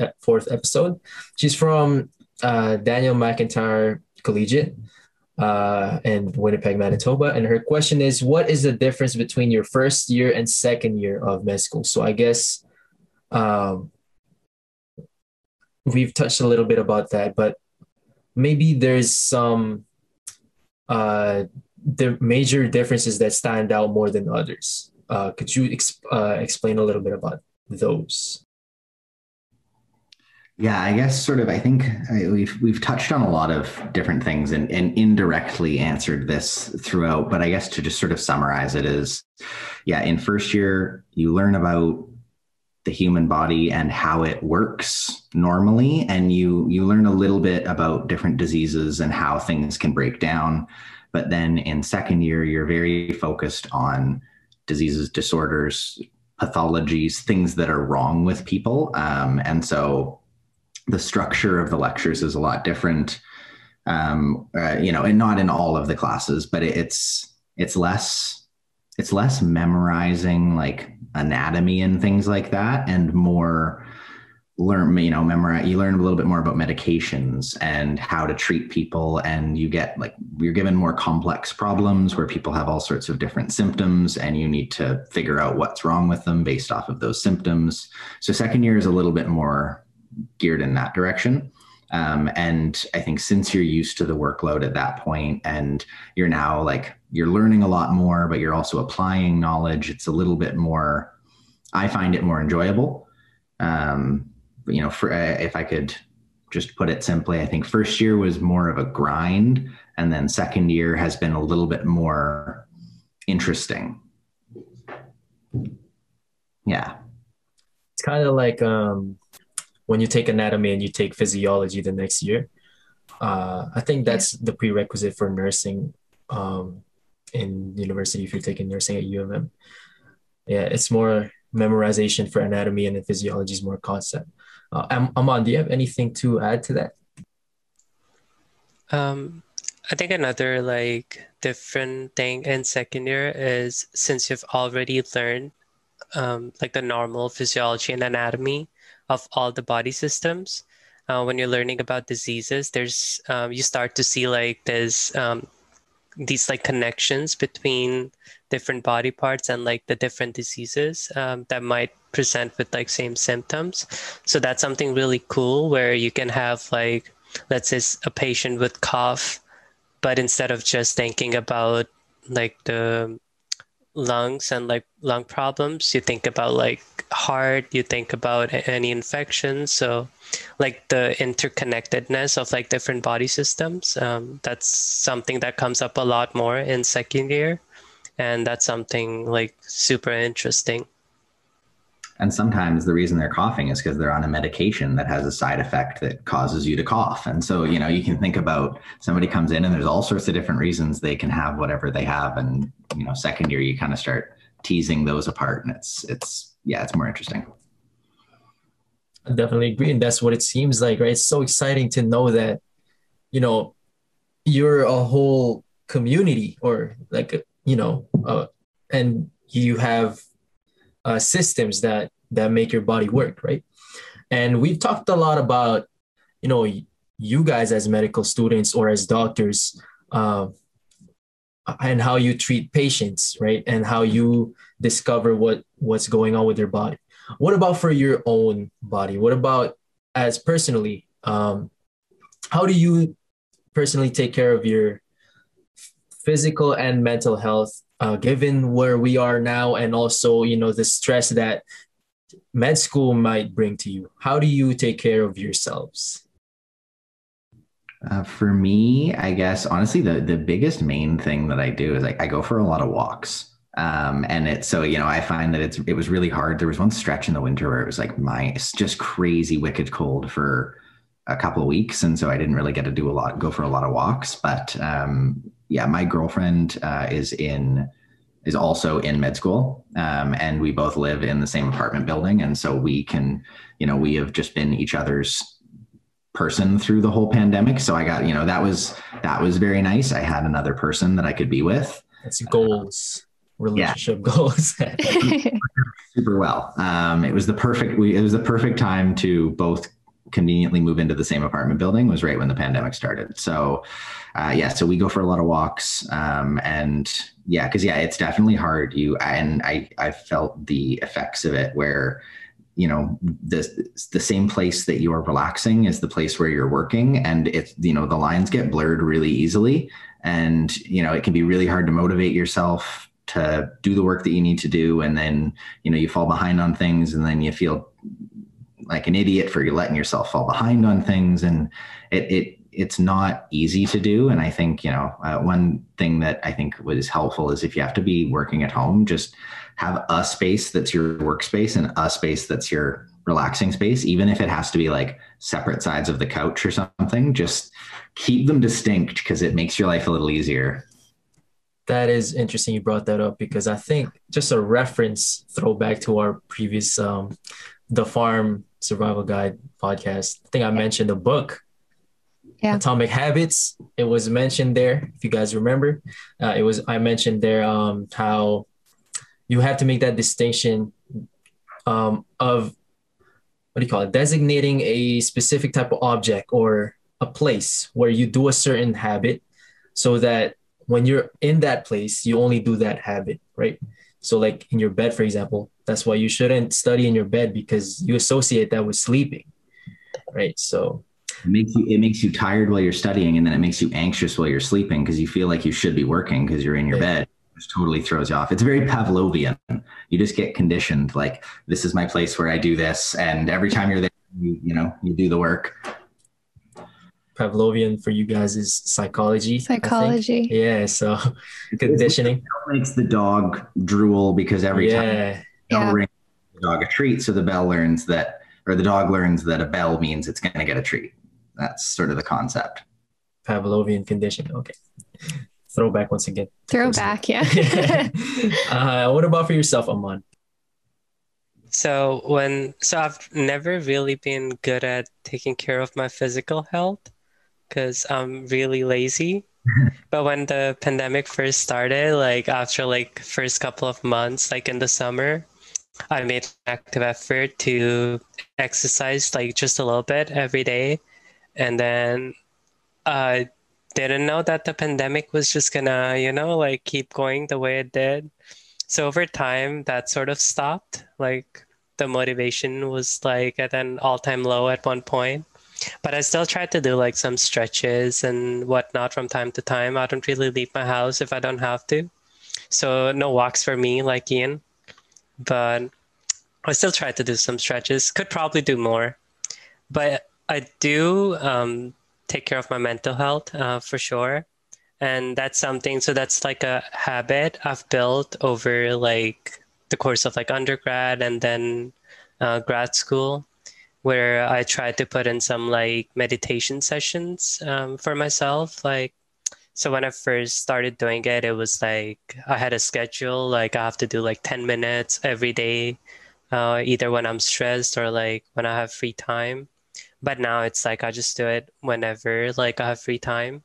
episode. She's from Daniel McIntyre Collegiate. in Winnipeg, Manitoba. And her question is, what is the difference between your first year and second year of med school? So I guess we've touched a little bit about that, but maybe there's some the major differences that stand out more than others. Could you explain a little bit about those? Yeah, I guess sort of, I think we've touched on a lot of different things and indirectly answered this throughout, but I guess to just sort of summarize it is, yeah, in first year, you learn about the human body and how it works normally. And you learn a little bit about different diseases and how things can break down. But then in second year, you're very focused on diseases, disorders, pathologies, things that are wrong with people. And so the structure of the lectures is a lot different, and not in all of the classes, but it's less memorizing like anatomy and things like that, and more you learn a little bit more about medications and how to treat people. And you get you're given more complex problems where people have all sorts of different symptoms and you need to figure out what's wrong with them based off of those symptoms. So second year is a little bit more geared in that direction. And I think since you're used to the workload at that point and you're now you're learning a lot more, but you're also applying knowledge, it's a little bit more, I find it more enjoyable. If I could just put it simply, I think first year was more of a grind, and then second year has been a little bit more interesting. Yeah. It's kind of like, when you take anatomy and you take physiology the next year, I think that's the prerequisite for nursing in university. If you're taking nursing at U of M, yeah, it's more memorization for anatomy, and the physiology is more concept. Aman, do you have anything to add to that? I think another different thing in second year is, since you've already learned the normal physiology and anatomy of all the body systems, when you're learning about diseases, there's you start to see these connections between different body parts and the different diseases that might present with same symptoms. So that's something really cool, where you can have let's say a patient with cough, but instead of just thinking about the lungs and lung problems, you think about heart, you think about any infections. So the interconnectedness of different body systems, that's something that comes up a lot more in second year, and that's something super interesting. And sometimes the reason they're coughing is because they're on a medication that has a side effect that causes you to cough. And so, you can think about, somebody comes in and there's all sorts of different reasons they can have whatever they have. And, second year, you kind of start teasing those apart, and it's more interesting. I definitely agree. And that's what it seems like, right? It's so exciting to know that, you're a whole community, or and you have systems that make your body work, right? And we've talked a lot about you guys as medical students or as doctors, and how you treat patients, right? And how you discover what's going on with their body. What about for your own body? What about as personally? How do you personally take care of your physical and mental health, given where we are now, and also, the stress that med school might bring to you? How do you take care of yourselves? For me, I guess, honestly, the biggest main thing that I do is I go for a lot of walks. And it's, so, I find that it was really hard. There was one stretch in the winter where it was it's just crazy wicked cold for a couple of weeks. And so I didn't really get to go for a lot of walks, but, yeah, my girlfriend is also in med school, and we both live in the same apartment building. And so we can, we have just been each other's person through the whole pandemic. So I got, that was very nice. I had another person that I could be with. That's goals, relationship goals. Super well. It was the perfect time to both conveniently move into the same apartment building was right when the pandemic started. So yeah, so we go for a lot of walks, and yeah, because yeah, it's definitely hard. I felt the effects of it where, you know, the same place that you are relaxing is the place where you're working, and it's, you know, the lines get blurred really easily, and, you know, it can be really hard to motivate yourself to do the work that you need to do. And then, you know, you fall behind on things, and then you feel like an idiot for you letting yourself fall behind on things. And it's not easy to do. And I think, you know, one thing that I think was helpful is if you have to be working at home, just have a space that's your workspace and a space that's your relaxing space, even if it has to be like separate sides of the couch or something. Just keep them distinct because it makes your life a little easier. That is interesting you brought that up, because I think just a reference throwback to our previous The Farm Survival Guide podcast, I think I mentioned a book, yeah, Atomic Habits. It was mentioned there, if you guys remember. I mentioned there how you have to make that distinction of, what do you call it, designating a specific type of object or a place where you do a certain habit, so that when you're in that place, you only do that habit, right? So like in your bed, for example, that's why you shouldn't study in your bed, because you associate that with sleeping, right? So it makes you tired while you're studying, and then it makes you anxious while you're sleeping because you feel like you should be working because you're in your bed. It just totally throws you off. It's very Pavlovian. You just get conditioned, like, this is my place where I do this, and every time you're there, you know, you do the work. Pavlovian for you guys is psychology. Psychology. Yeah, so conditioning. It makes the dog drool because every time the bell rings, the dog a treat, so the bell learns that, or the dog learns that a bell means it's going to get a treat. That's sort of the concept. Pavlovian conditioning. Okay. Throwback once again. Throwback, yeah. What about for yourself, Aman? So I've never really been good at taking care of my physical health, because I'm really lazy. But when the pandemic first started, like after like first couple of months, like in the summer, I made an active effort to exercise like just a little bit every day. And then I didn't know that the pandemic was just gonna, you know, like keep going the way it did. So over time, that sort of stopped. Like the motivation was like at an all-time low at one point. But I still tried to do like some stretches and whatnot from time to time. I don't really leave my house if I don't have to. So no walks for me, like Ian. But I still try to do some stretches. Could probably do more. But I do take care of my mental health for sure. And that's something, so that's like a habit I've built over like the course of like undergrad and then grad school, where I try to put in some like meditation sessions for myself. Like, so when I first started doing it, it was like I had a schedule, like I have to do like 10 minutes every day, either when I'm stressed or like when I have free time. But now it's like I just do it whenever like I have free time.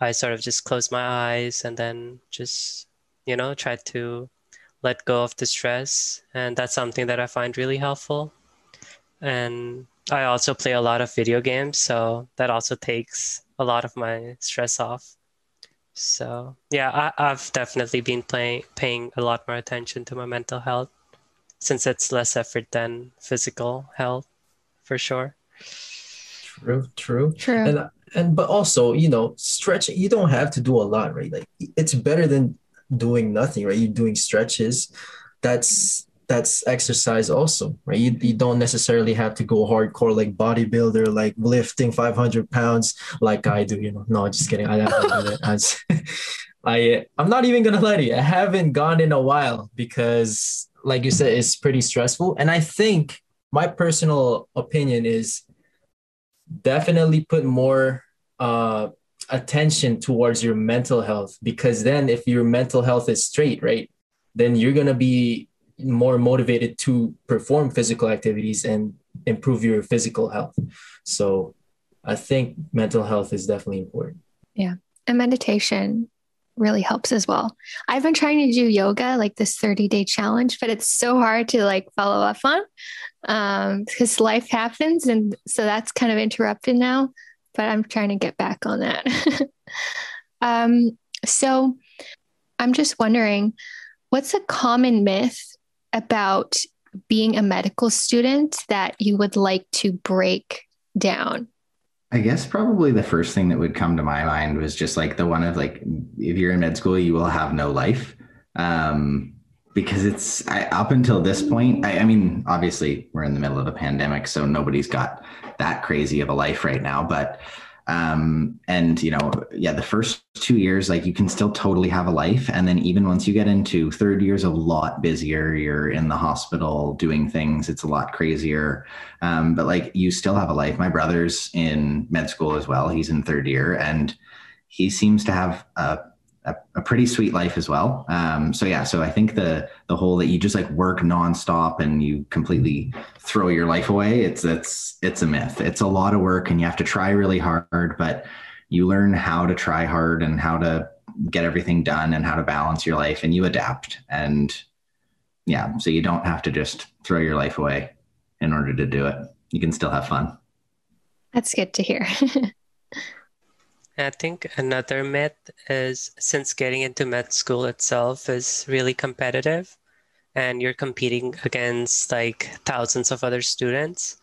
I sort of just close my eyes and then just, you know, try to let go of the stress. And that's something that I find really helpful. And I also play a lot of video games, so that also takes a lot of my stress off. So yeah, I've definitely been paying a lot more attention to my mental health, since it's less effort than physical health, for sure. True. And but also, you know, stretching, you don't have to do a lot, right? Like it's better than doing nothing, right? You're doing stretches. That's exercise also, right? You don't necessarily have to go hardcore like bodybuilder, like lifting 500 pounds like I do, you know. No, just kidding. I'm not even going to lie to you. I haven't gone in a while because, like you said, it's pretty stressful. And I think my personal opinion is, definitely put more attention towards your mental health, because then if your mental health is straight, right, then you're going to be more motivated to perform physical activities and improve your physical health. So I think mental health is definitely important. Yeah. And meditation really helps as well. I've been trying to do yoga, like this 30-day challenge, but it's so hard to like follow up on because life happens. And so that's kind of interrupted now, but I'm trying to get back on that. So I'm just wondering, what's a common myth about being a medical student that you would like to break down? I guess probably the first thing that would come to my mind was just like the one of like, if you're in med school, you will have no life. Because it's up until this point, I mean, obviously we're in the middle of a pandemic, so nobody's got that crazy of a life right now, but and, you know, yeah, the first 2 years, like you can still totally have a life. And then even once you get into third year's a lot busier, you're in the hospital doing things. It's a lot crazier. But like, you still have a life. My brother's in med school as well. He's in third year and he seems to have a pretty sweet life as well. So yeah, so I think the whole that you just like work nonstop and you completely throw your life away. It's a myth. It's a lot of work and you have to try really hard, but you learn how to try hard and how to get everything done and how to balance your life and you adapt. And yeah, so you don't have to just throw your life away in order to do it. You can still have fun. That's good to hear. I think another myth is, since getting into med school itself is really competitive and you're competing against like thousands of other students,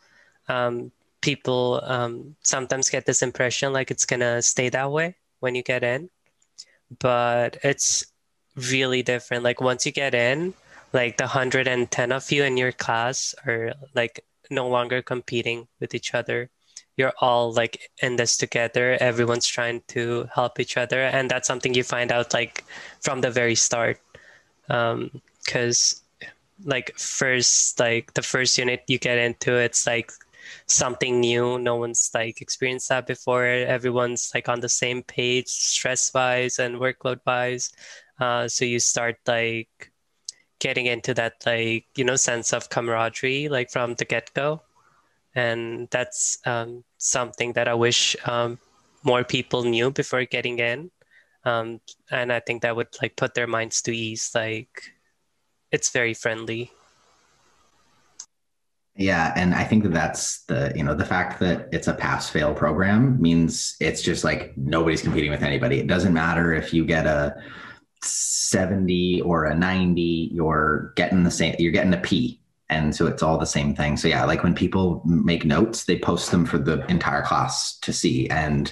people sometimes get this impression like it's going to stay that way when you get in, but it's really different. Like once you get in, like the 110 of you in your class are like no longer competing with each other. You're all like in this together. Everyone's trying to help each other. And that's something you find out like from the very start. Cause like first, like the first unit you get into, it's like something new. No one's like experienced that before. Everyone's like on the same page, stress wise and workload wise. So you start like getting into that, like, you know, sense of camaraderie, like from the get go. And that's something that I wish more people knew before getting in. And I think that would like put their minds to ease. Like it's very friendly. Yeah. And I think that that's the, you know, the fact that it's a pass-fail program means it's just like nobody's competing with anybody. It doesn't matter if you get a 70 or a 90, you're getting the same, you're getting a P. And so it's all the same thing. So yeah, like when people make notes, they post them for the entire class to see. And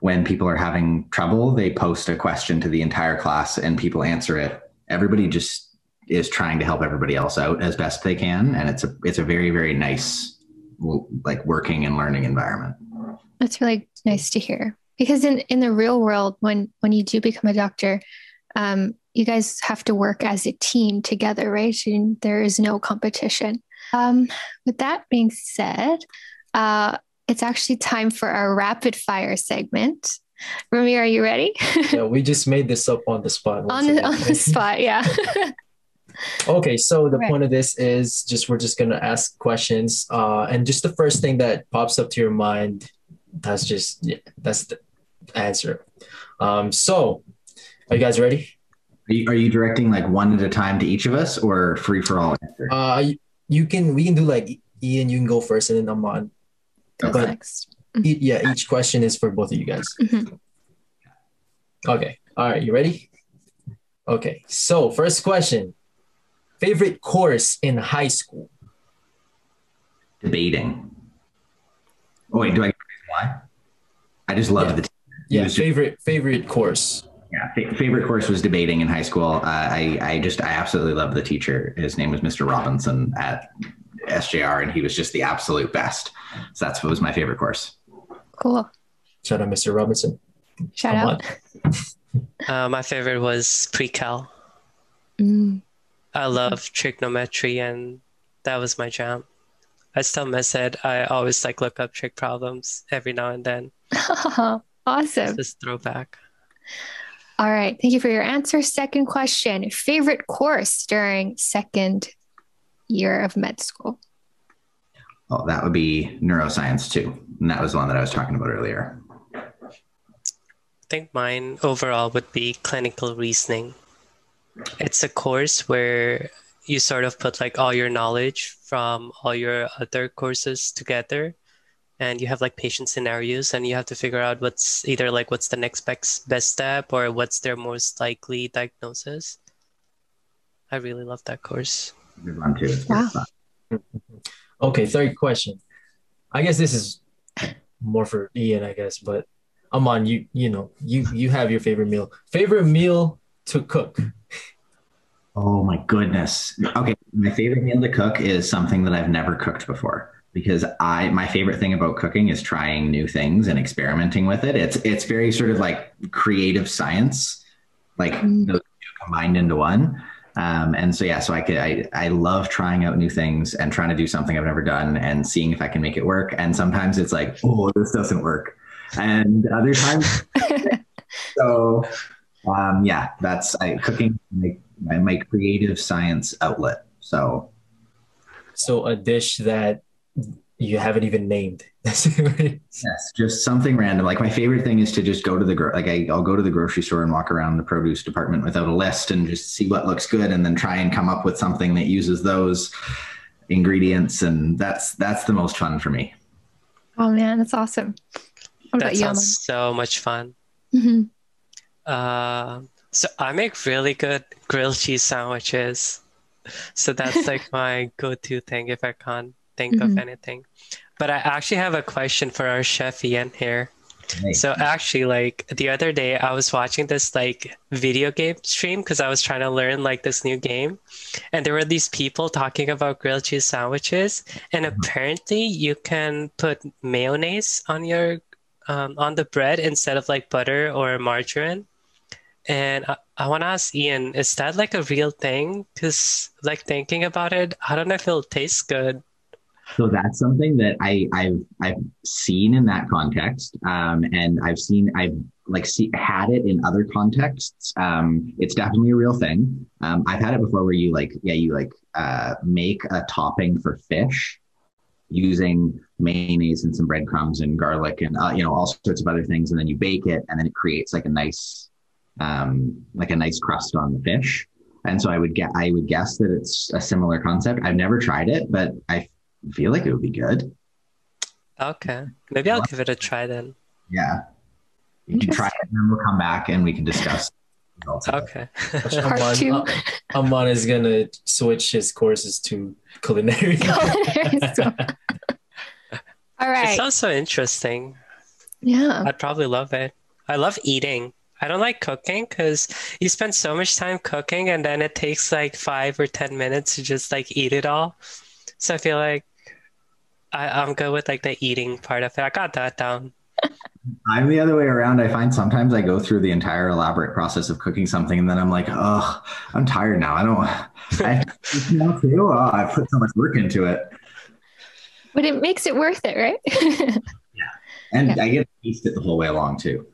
when people are having trouble, they post a question to the entire class and people answer it. Everybody just is trying to help everybody else out as best they can. And it's a very, very nice, like working and learning environment. That's really nice to hear. Because in the real world, when you do become a doctor, you guys have to work as a team together, right? And there is no competition. With that being said, it's actually time for our rapid fire segment. Rumi, are you ready? Yeah, we just made this up on the spot. On the spot, yeah. Okay, so the point of this is we're just going to ask questions. And just the first thing that pops up to your mind, that's the answer. So are you guys ready? Are you directing like one at a time to each of us or free for all? We can do like Ian, you can go first and then Aman. But next. Yeah, each question is for both of you guys. Mm-hmm. Okay. All right. You ready? Okay. So first question, favorite course in high school? Debating. Oh wait, do I get why? I just love the team. Yeah. Favorite course. Yeah, favorite course was debating in high school. I absolutely loved the teacher. His name was Mr. Robinson at SJR, and he was just the absolute best. So that's what was my favorite course. Cool. Shout out, Mr. Robinson. Shout out. My favorite was pre-cal. Mm. I love trigonometry, and that was my jam. I still miss it. I always like look up trig problems every now and then. Oh, awesome. Just throwback. All right. Thank you for your answer. Second question, favorite course during second year of med school? Oh, that would be neuroscience too. And that was the one that I was talking about earlier. I think mine overall would be clinical reasoning. It's a course where you sort of put like all your knowledge from all your other courses together, and you have like patient scenarios, and you have to figure out what's either like what's the next best step or what's their most likely diagnosis. I really love that course. Good one too. Wow. Okay, third question. I guess this is more for Ian, I guess, but Aman, you have your favorite meal. Favorite meal to cook. Oh my goodness. Okay, my favorite meal to cook is something that I've never cooked before, because my favorite thing about cooking is trying new things and experimenting with it. It's very sort of like creative science, like those two combined into one. And so, yeah, so I love trying out new things and trying to do something I've never done and seeing if I can make it work. And sometimes it's like, oh, this doesn't work. And other times. So, yeah, that's cooking, my creative science outlet. So a dish that you haven't even named. Yes, just something random. Like my favorite thing is to just go to the I'll go to the grocery store and walk around the produce department without a list and just see what looks good, and then try and come up with something that uses those ingredients, and that's the most fun for me. Oh man, that's awesome. What about you, Alan? That sounds so much fun. Mm-hmm. So I make really good grilled cheese sandwiches. So that's like my go-to thing if I can't think of anything. But I actually have a question for our chef Ian here. Nice. So actually, like the other day I was watching this like video game stream because I was trying to learn like this new game, and there were these people talking about grilled cheese sandwiches, and apparently you can put mayonnaise on your on the bread instead of like butter or margarine. And I want to ask Ian, is that like a real thing? Because like thinking about it, I don't know if it'll taste good. So that's something that I've seen in that context, and I've had it in other contexts. It's definitely a real thing. I've had it before where you make a topping for fish using mayonnaise and some breadcrumbs and garlic and all sorts of other things, and then you bake it, and then it creates like a nice crust on the fish. And so I would guess that it's a similar concept. I've never tried it, but I feel like it would be good. Okay, maybe I'll give it a try then. Yeah, you can try it, and then we'll come back and we can discuss. Okay. Aman is gonna switch his courses to culinary. All right. It sounds so interesting. Yeah, I'd probably love it. I love eating. I don't like cooking because you spend so much time cooking, and then it takes like 5 or 10 minutes to just like eat it all. So I feel like I'm good with like the eating part of it. I got that down. I'm the other way around. I find sometimes I go through the entire elaborate process of cooking something, and then I'm like, oh, I'm tired now. I put so much work into it. But it makes it worth it, right? Yeah. And yeah. I get to taste it the whole way along too.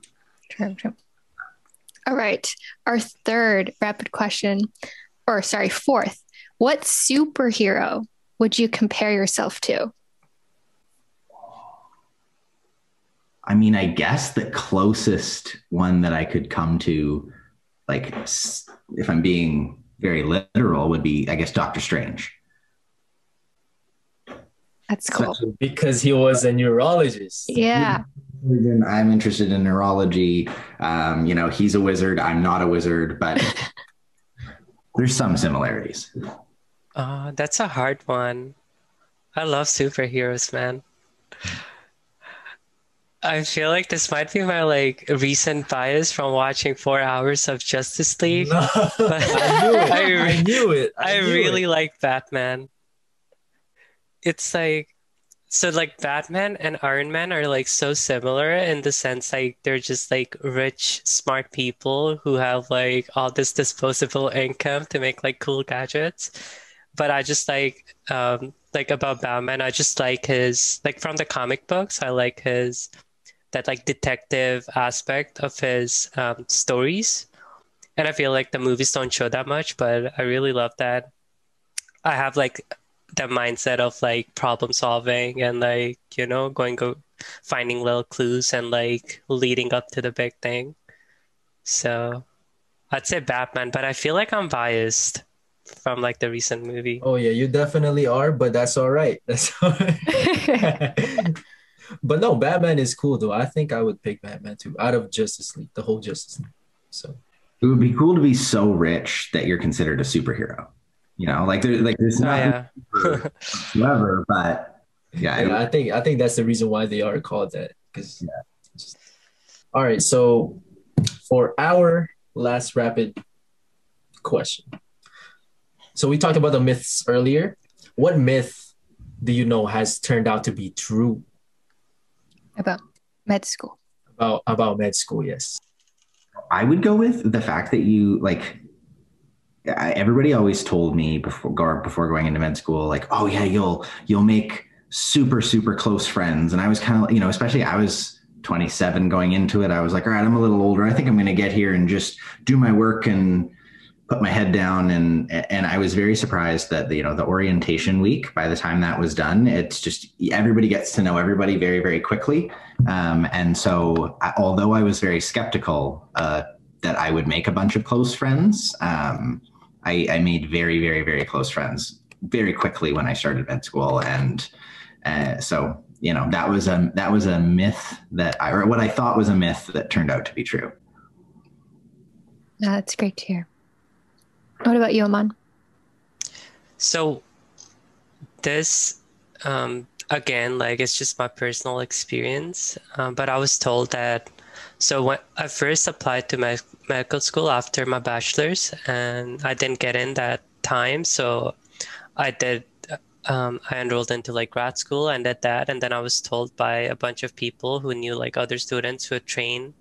True. All right. Our third rapid question, fourth. What superhero would you compare yourself to? I mean, I guess the closest one that I could come to, like if I'm being very literal, would be, I guess, Doctor Strange. That's cool. So, because he was a neurologist. Yeah. I'm interested in neurology. He's a wizard. I'm not a wizard, but there's some similarities. Oh, that's a hard one. I love superheroes, man. I feel like this might be my like recent bias from watching 4 hours of Justice League. No. But I really like Batman. It's like, so like Batman and Iron Man are like so similar in the sense like they're just like rich, smart people who have like all this disposable income to make like cool gadgets. But I just like about Batman, I just like his, like from the comic books, I like his, that like detective aspect of his stories. And I feel like the movies don't show that much, but I really love that. I have like the mindset of like problem solving and like, finding little clues and like leading up to the big thing. So I'd say Batman, but I feel like I'm biased from like the recent movie. Oh yeah, you definitely are, but that's all right. That's all right. But no, Batman is cool though. I think I would pick Batman too, out of Justice League, the whole Justice League. So it would be cool to be so rich that you're considered a superhero. You know, like there's nothing whatsoever, but yeah. Yeah, I think that's the reason why they are called that. Because yeah. All right, so for our last rapid question. So we talked about the myths earlier. What myth do you know has turned out to be true? About med school. About med school, yes. I would go with the fact that you like, everybody always told me before going into med school, like, oh yeah, you'll make super, super close friends. And I was kind of, you know, especially I was 27 going into it. I was like, all right, I'm a little older. I think I'm going to get here and just do my work and put my head down. And I was very surprised that, you know, the orientation week, by the time that was done, it's just, everybody gets to know everybody very, very quickly. And so although I was very skeptical that I would make a bunch of close friends, I made very, very, very close friends very quickly when I started med school. And so, you know, that was a myth or what I thought was a myth that turned out to be true. That's great to hear. What about you, Aman? So this, again, like it's just my personal experience, but I was told that, so when I first applied to medical school after my bachelor's and I didn't get in that time. So I enrolled into like grad school and did that. And then I was told by a bunch of people who knew like other students who had trained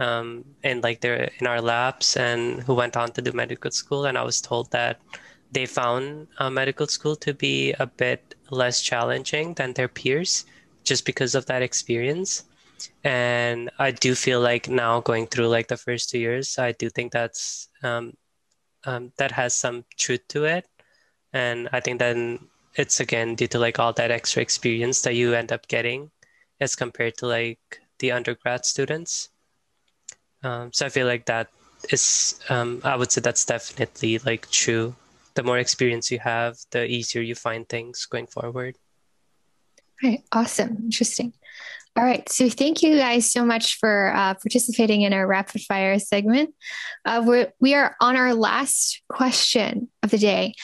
and like they're in our labs and who went on to do medical school. And I was told that they found medical school to be a bit less challenging than their peers just because of that experience. And I do feel like now going through like the first 2 years, I do think that's that has some truth to it. And I think then it's again due to like all that extra experience that you end up getting as compared to like the undergrad students. So I feel like that is, I would say that's definitely like true. The more experience you have, the easier you find things going forward. All right. Awesome. Interesting. All right. So thank you guys so much for participating in our rapid fire segment. We are on our last question of the day.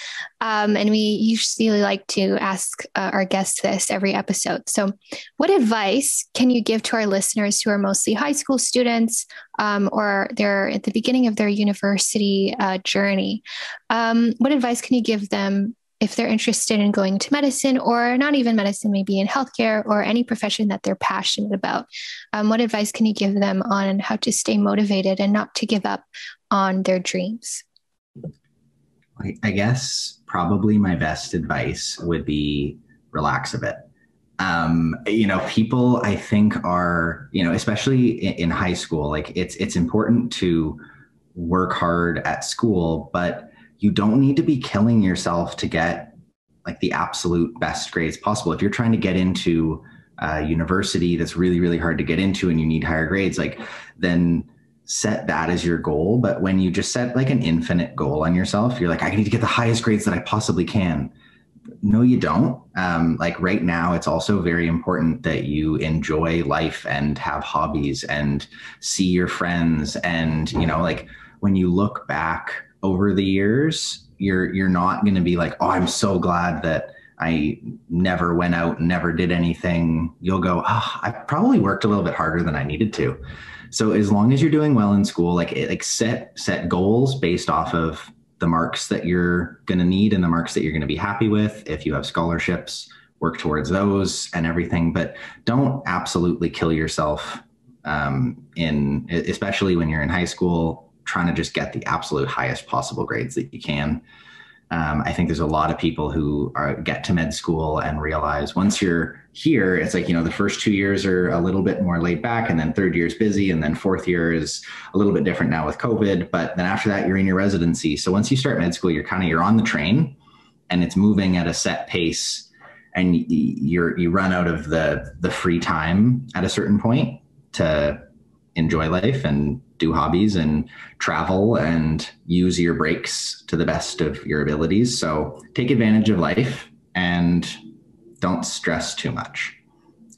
And we usually like to ask our guests this every episode. So what advice can you give to our listeners who are mostly high school students or they're at the beginning of their university journey? What advice can you give them if they're interested in going to medicine or not even medicine, maybe in healthcare or any profession that they're passionate about? What advice can you give them on how to stay motivated and not to give up on their dreams? I guess probably my best advice would be relax a bit. You know, people I think are, you know, especially in high school, like it's important to work hard at school, but you don't need to be killing yourself to get like the absolute best grades possible. If you're trying to get into a university that's really, really hard to get into and you need higher grades, like then set that as your goal. But when you just set like an infinite goal on yourself, you're like, I need to get the highest grades that I possibly can. No, you don't. Like right now, it's also very important that you enjoy life and have hobbies and see your friends. And, you know, like when you look back over the years, you're not going to be like, oh, I'm so glad that I never went out and never did anything. You'll go, oh, I probably worked a little bit harder than I needed to. So as long as you're doing well in school, like set goals based off of the marks that you're going to need and the marks that you're going to be happy with. If you have scholarships, work towards those and everything, but don't absolutely kill yourself especially when you're in high school, trying to just get the absolute highest possible grades that you can. I think there's a lot of people who get to med school and realize once you're here, it's like, you know, the first 2 years are a little bit more laid back and then third year is busy. And then fourth year is a little bit different now with COVID, but then after that you're in your residency. So once you start med school, you're on the train and it's moving at a set pace and you run out of the free time at a certain point to enjoy life and do hobbies and travel and use your breaks to the best of your abilities. So take advantage of life and don't stress too much.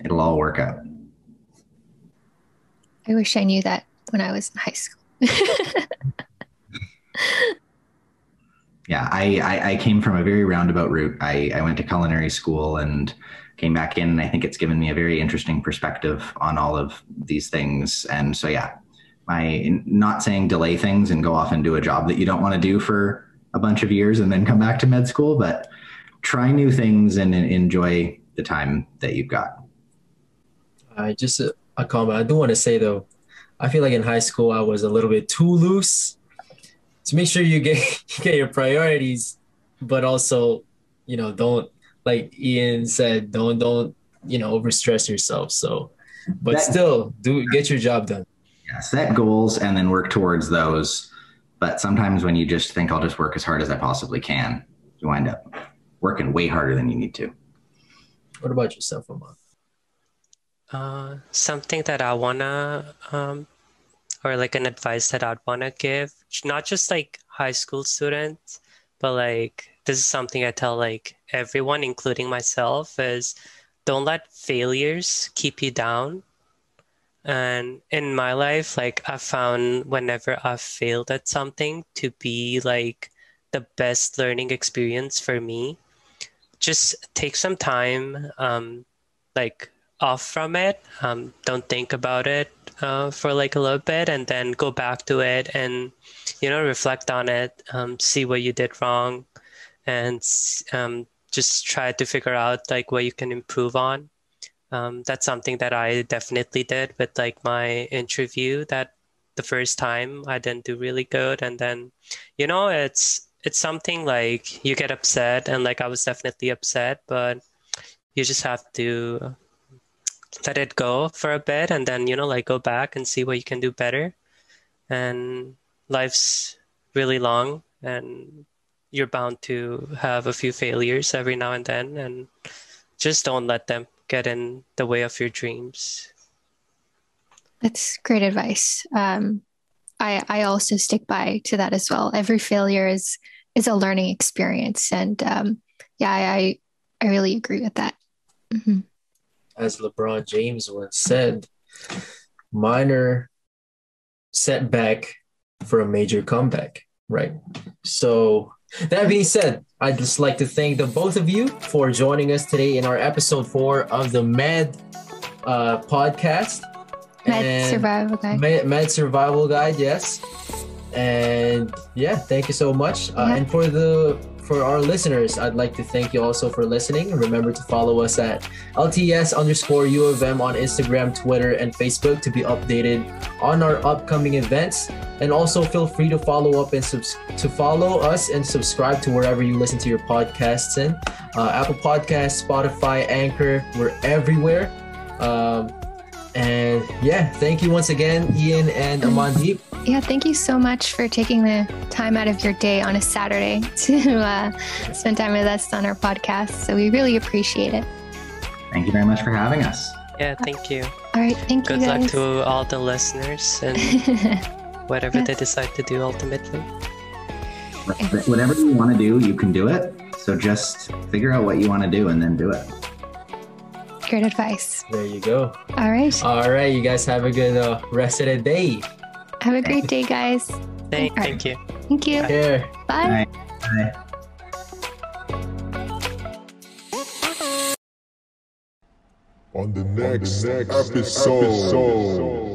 It'll all work out. I wish I knew that when I was in high school. Yeah, I came from a very roundabout route. I went to culinary school and came back in, and I think it's given me a very interesting perspective on all of these things. And so, yeah, I'm not saying delay things and go off and do a job that you don't want to do for a bunch of years and then come back to med school, but try new things and enjoy the time that you've got. Just a comment. I do want to say, though, I feel like in high school, I was a little bit too loose. So make sure you get your priorities, but also, you know, don't, like Ian said, don't, you know, overstress yourself. So, but still get your job done. Yeah, set goals and then work towards those. But sometimes when you just think I'll just work as hard as I possibly can, you wind up working way harder than you need to. What about yourself, Aman? Something that I wanna, or like an advice that I'd want to give, not just like high school students, but like this is something I tell like everyone, including myself, is don't let failures keep you down. And in my life, like I found whenever I failed at something to be like the best learning experience for me. Just take some time, like off from it. Don't think about it for like a little bit, and then go back to it and, you know, reflect on it, see what you did wrong, and just try to figure out like what you can improve on. That's something that I definitely did with like my interview, that the first time I didn't do really good. And then, you know, it's something like you get upset, and like I was definitely upset, but you just have to let it go for a bit, and then, you know, like go back and see what you can do better. And life's really long, and you're bound to have a few failures every now and then, and just don't let them get in the way of your dreams. That's great advice. I also stick by to that as well. Every failure is a learning experience. And yeah, I really agree with that. Mm-hmm. As LeBron James once said, minor setback for a major comeback, right? So that being said, I'd just like to thank the both of you for joining us today in our episode 4 of the Med podcast. Med Survival Guide. Med Survival Guide, yes. And yeah, thank you so much. And for our listeners, I'd like to thank you also for listening. Remember to follow us at LTS_U of M on Instagram, Twitter, and Facebook to be updated on our upcoming events. And also feel free to follow us and subscribe to wherever you listen to your podcasts in. Apple Podcasts, Spotify, Anchor, we're everywhere. And yeah, thank you once again, Ian and Amandeep. Yeah, thank you so much for taking the time out of your day on a Saturday to spend time with us on our podcast. So we really appreciate it. Thank you very much for having us. Yeah, thank you. All right, thank you. Good luck to all the listeners and whatever they decide to do ultimately. Whatever you want to do, you can do it. So just figure out what you want to do and then do it. Great advice. There you go. All right, you guys have a good rest of the day. Have a great day, guys. Thank you. Bye. Bye. On the next episode.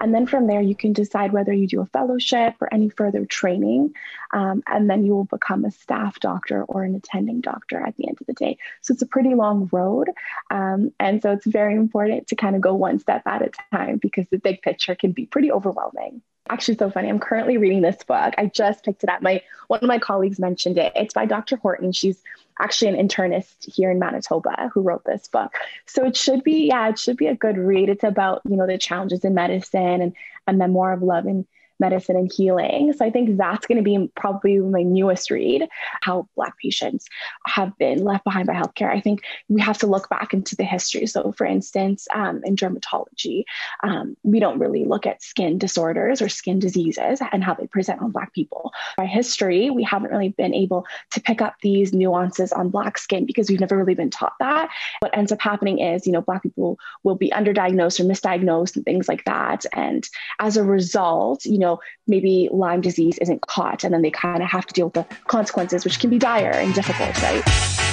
And then from there you can decide whether you do a fellowship or any further training, and then you will become a staff doctor or an attending doctor at the end of the day. So it's a pretty long road. And so it's very important to kind of go one step at a time, because the big picture can be pretty overwhelming. Actually, so funny. I'm currently reading this book. I just picked it up. One of my colleagues mentioned it. It's by Dr. Horton. She's actually an internist here in Manitoba who wrote this book. So it should be a good read. It's about, you know, the challenges in medicine and a memoir of love and medicine and healing. So I think that's going to be probably my newest read, how Black patients have been left behind by healthcare. I think we have to look back into the history. So for instance, in dermatology, we don't really look at skin disorders or skin diseases and how they present on Black people. By history, we haven't really been able to pick up these nuances on Black skin because we've never really been taught that. What ends up happening is, you know, Black people will be underdiagnosed or misdiagnosed and things like that. And as a result, you know, maybe Lyme disease isn't caught, and then they kind of have to deal with the consequences, which can be dire and difficult, right?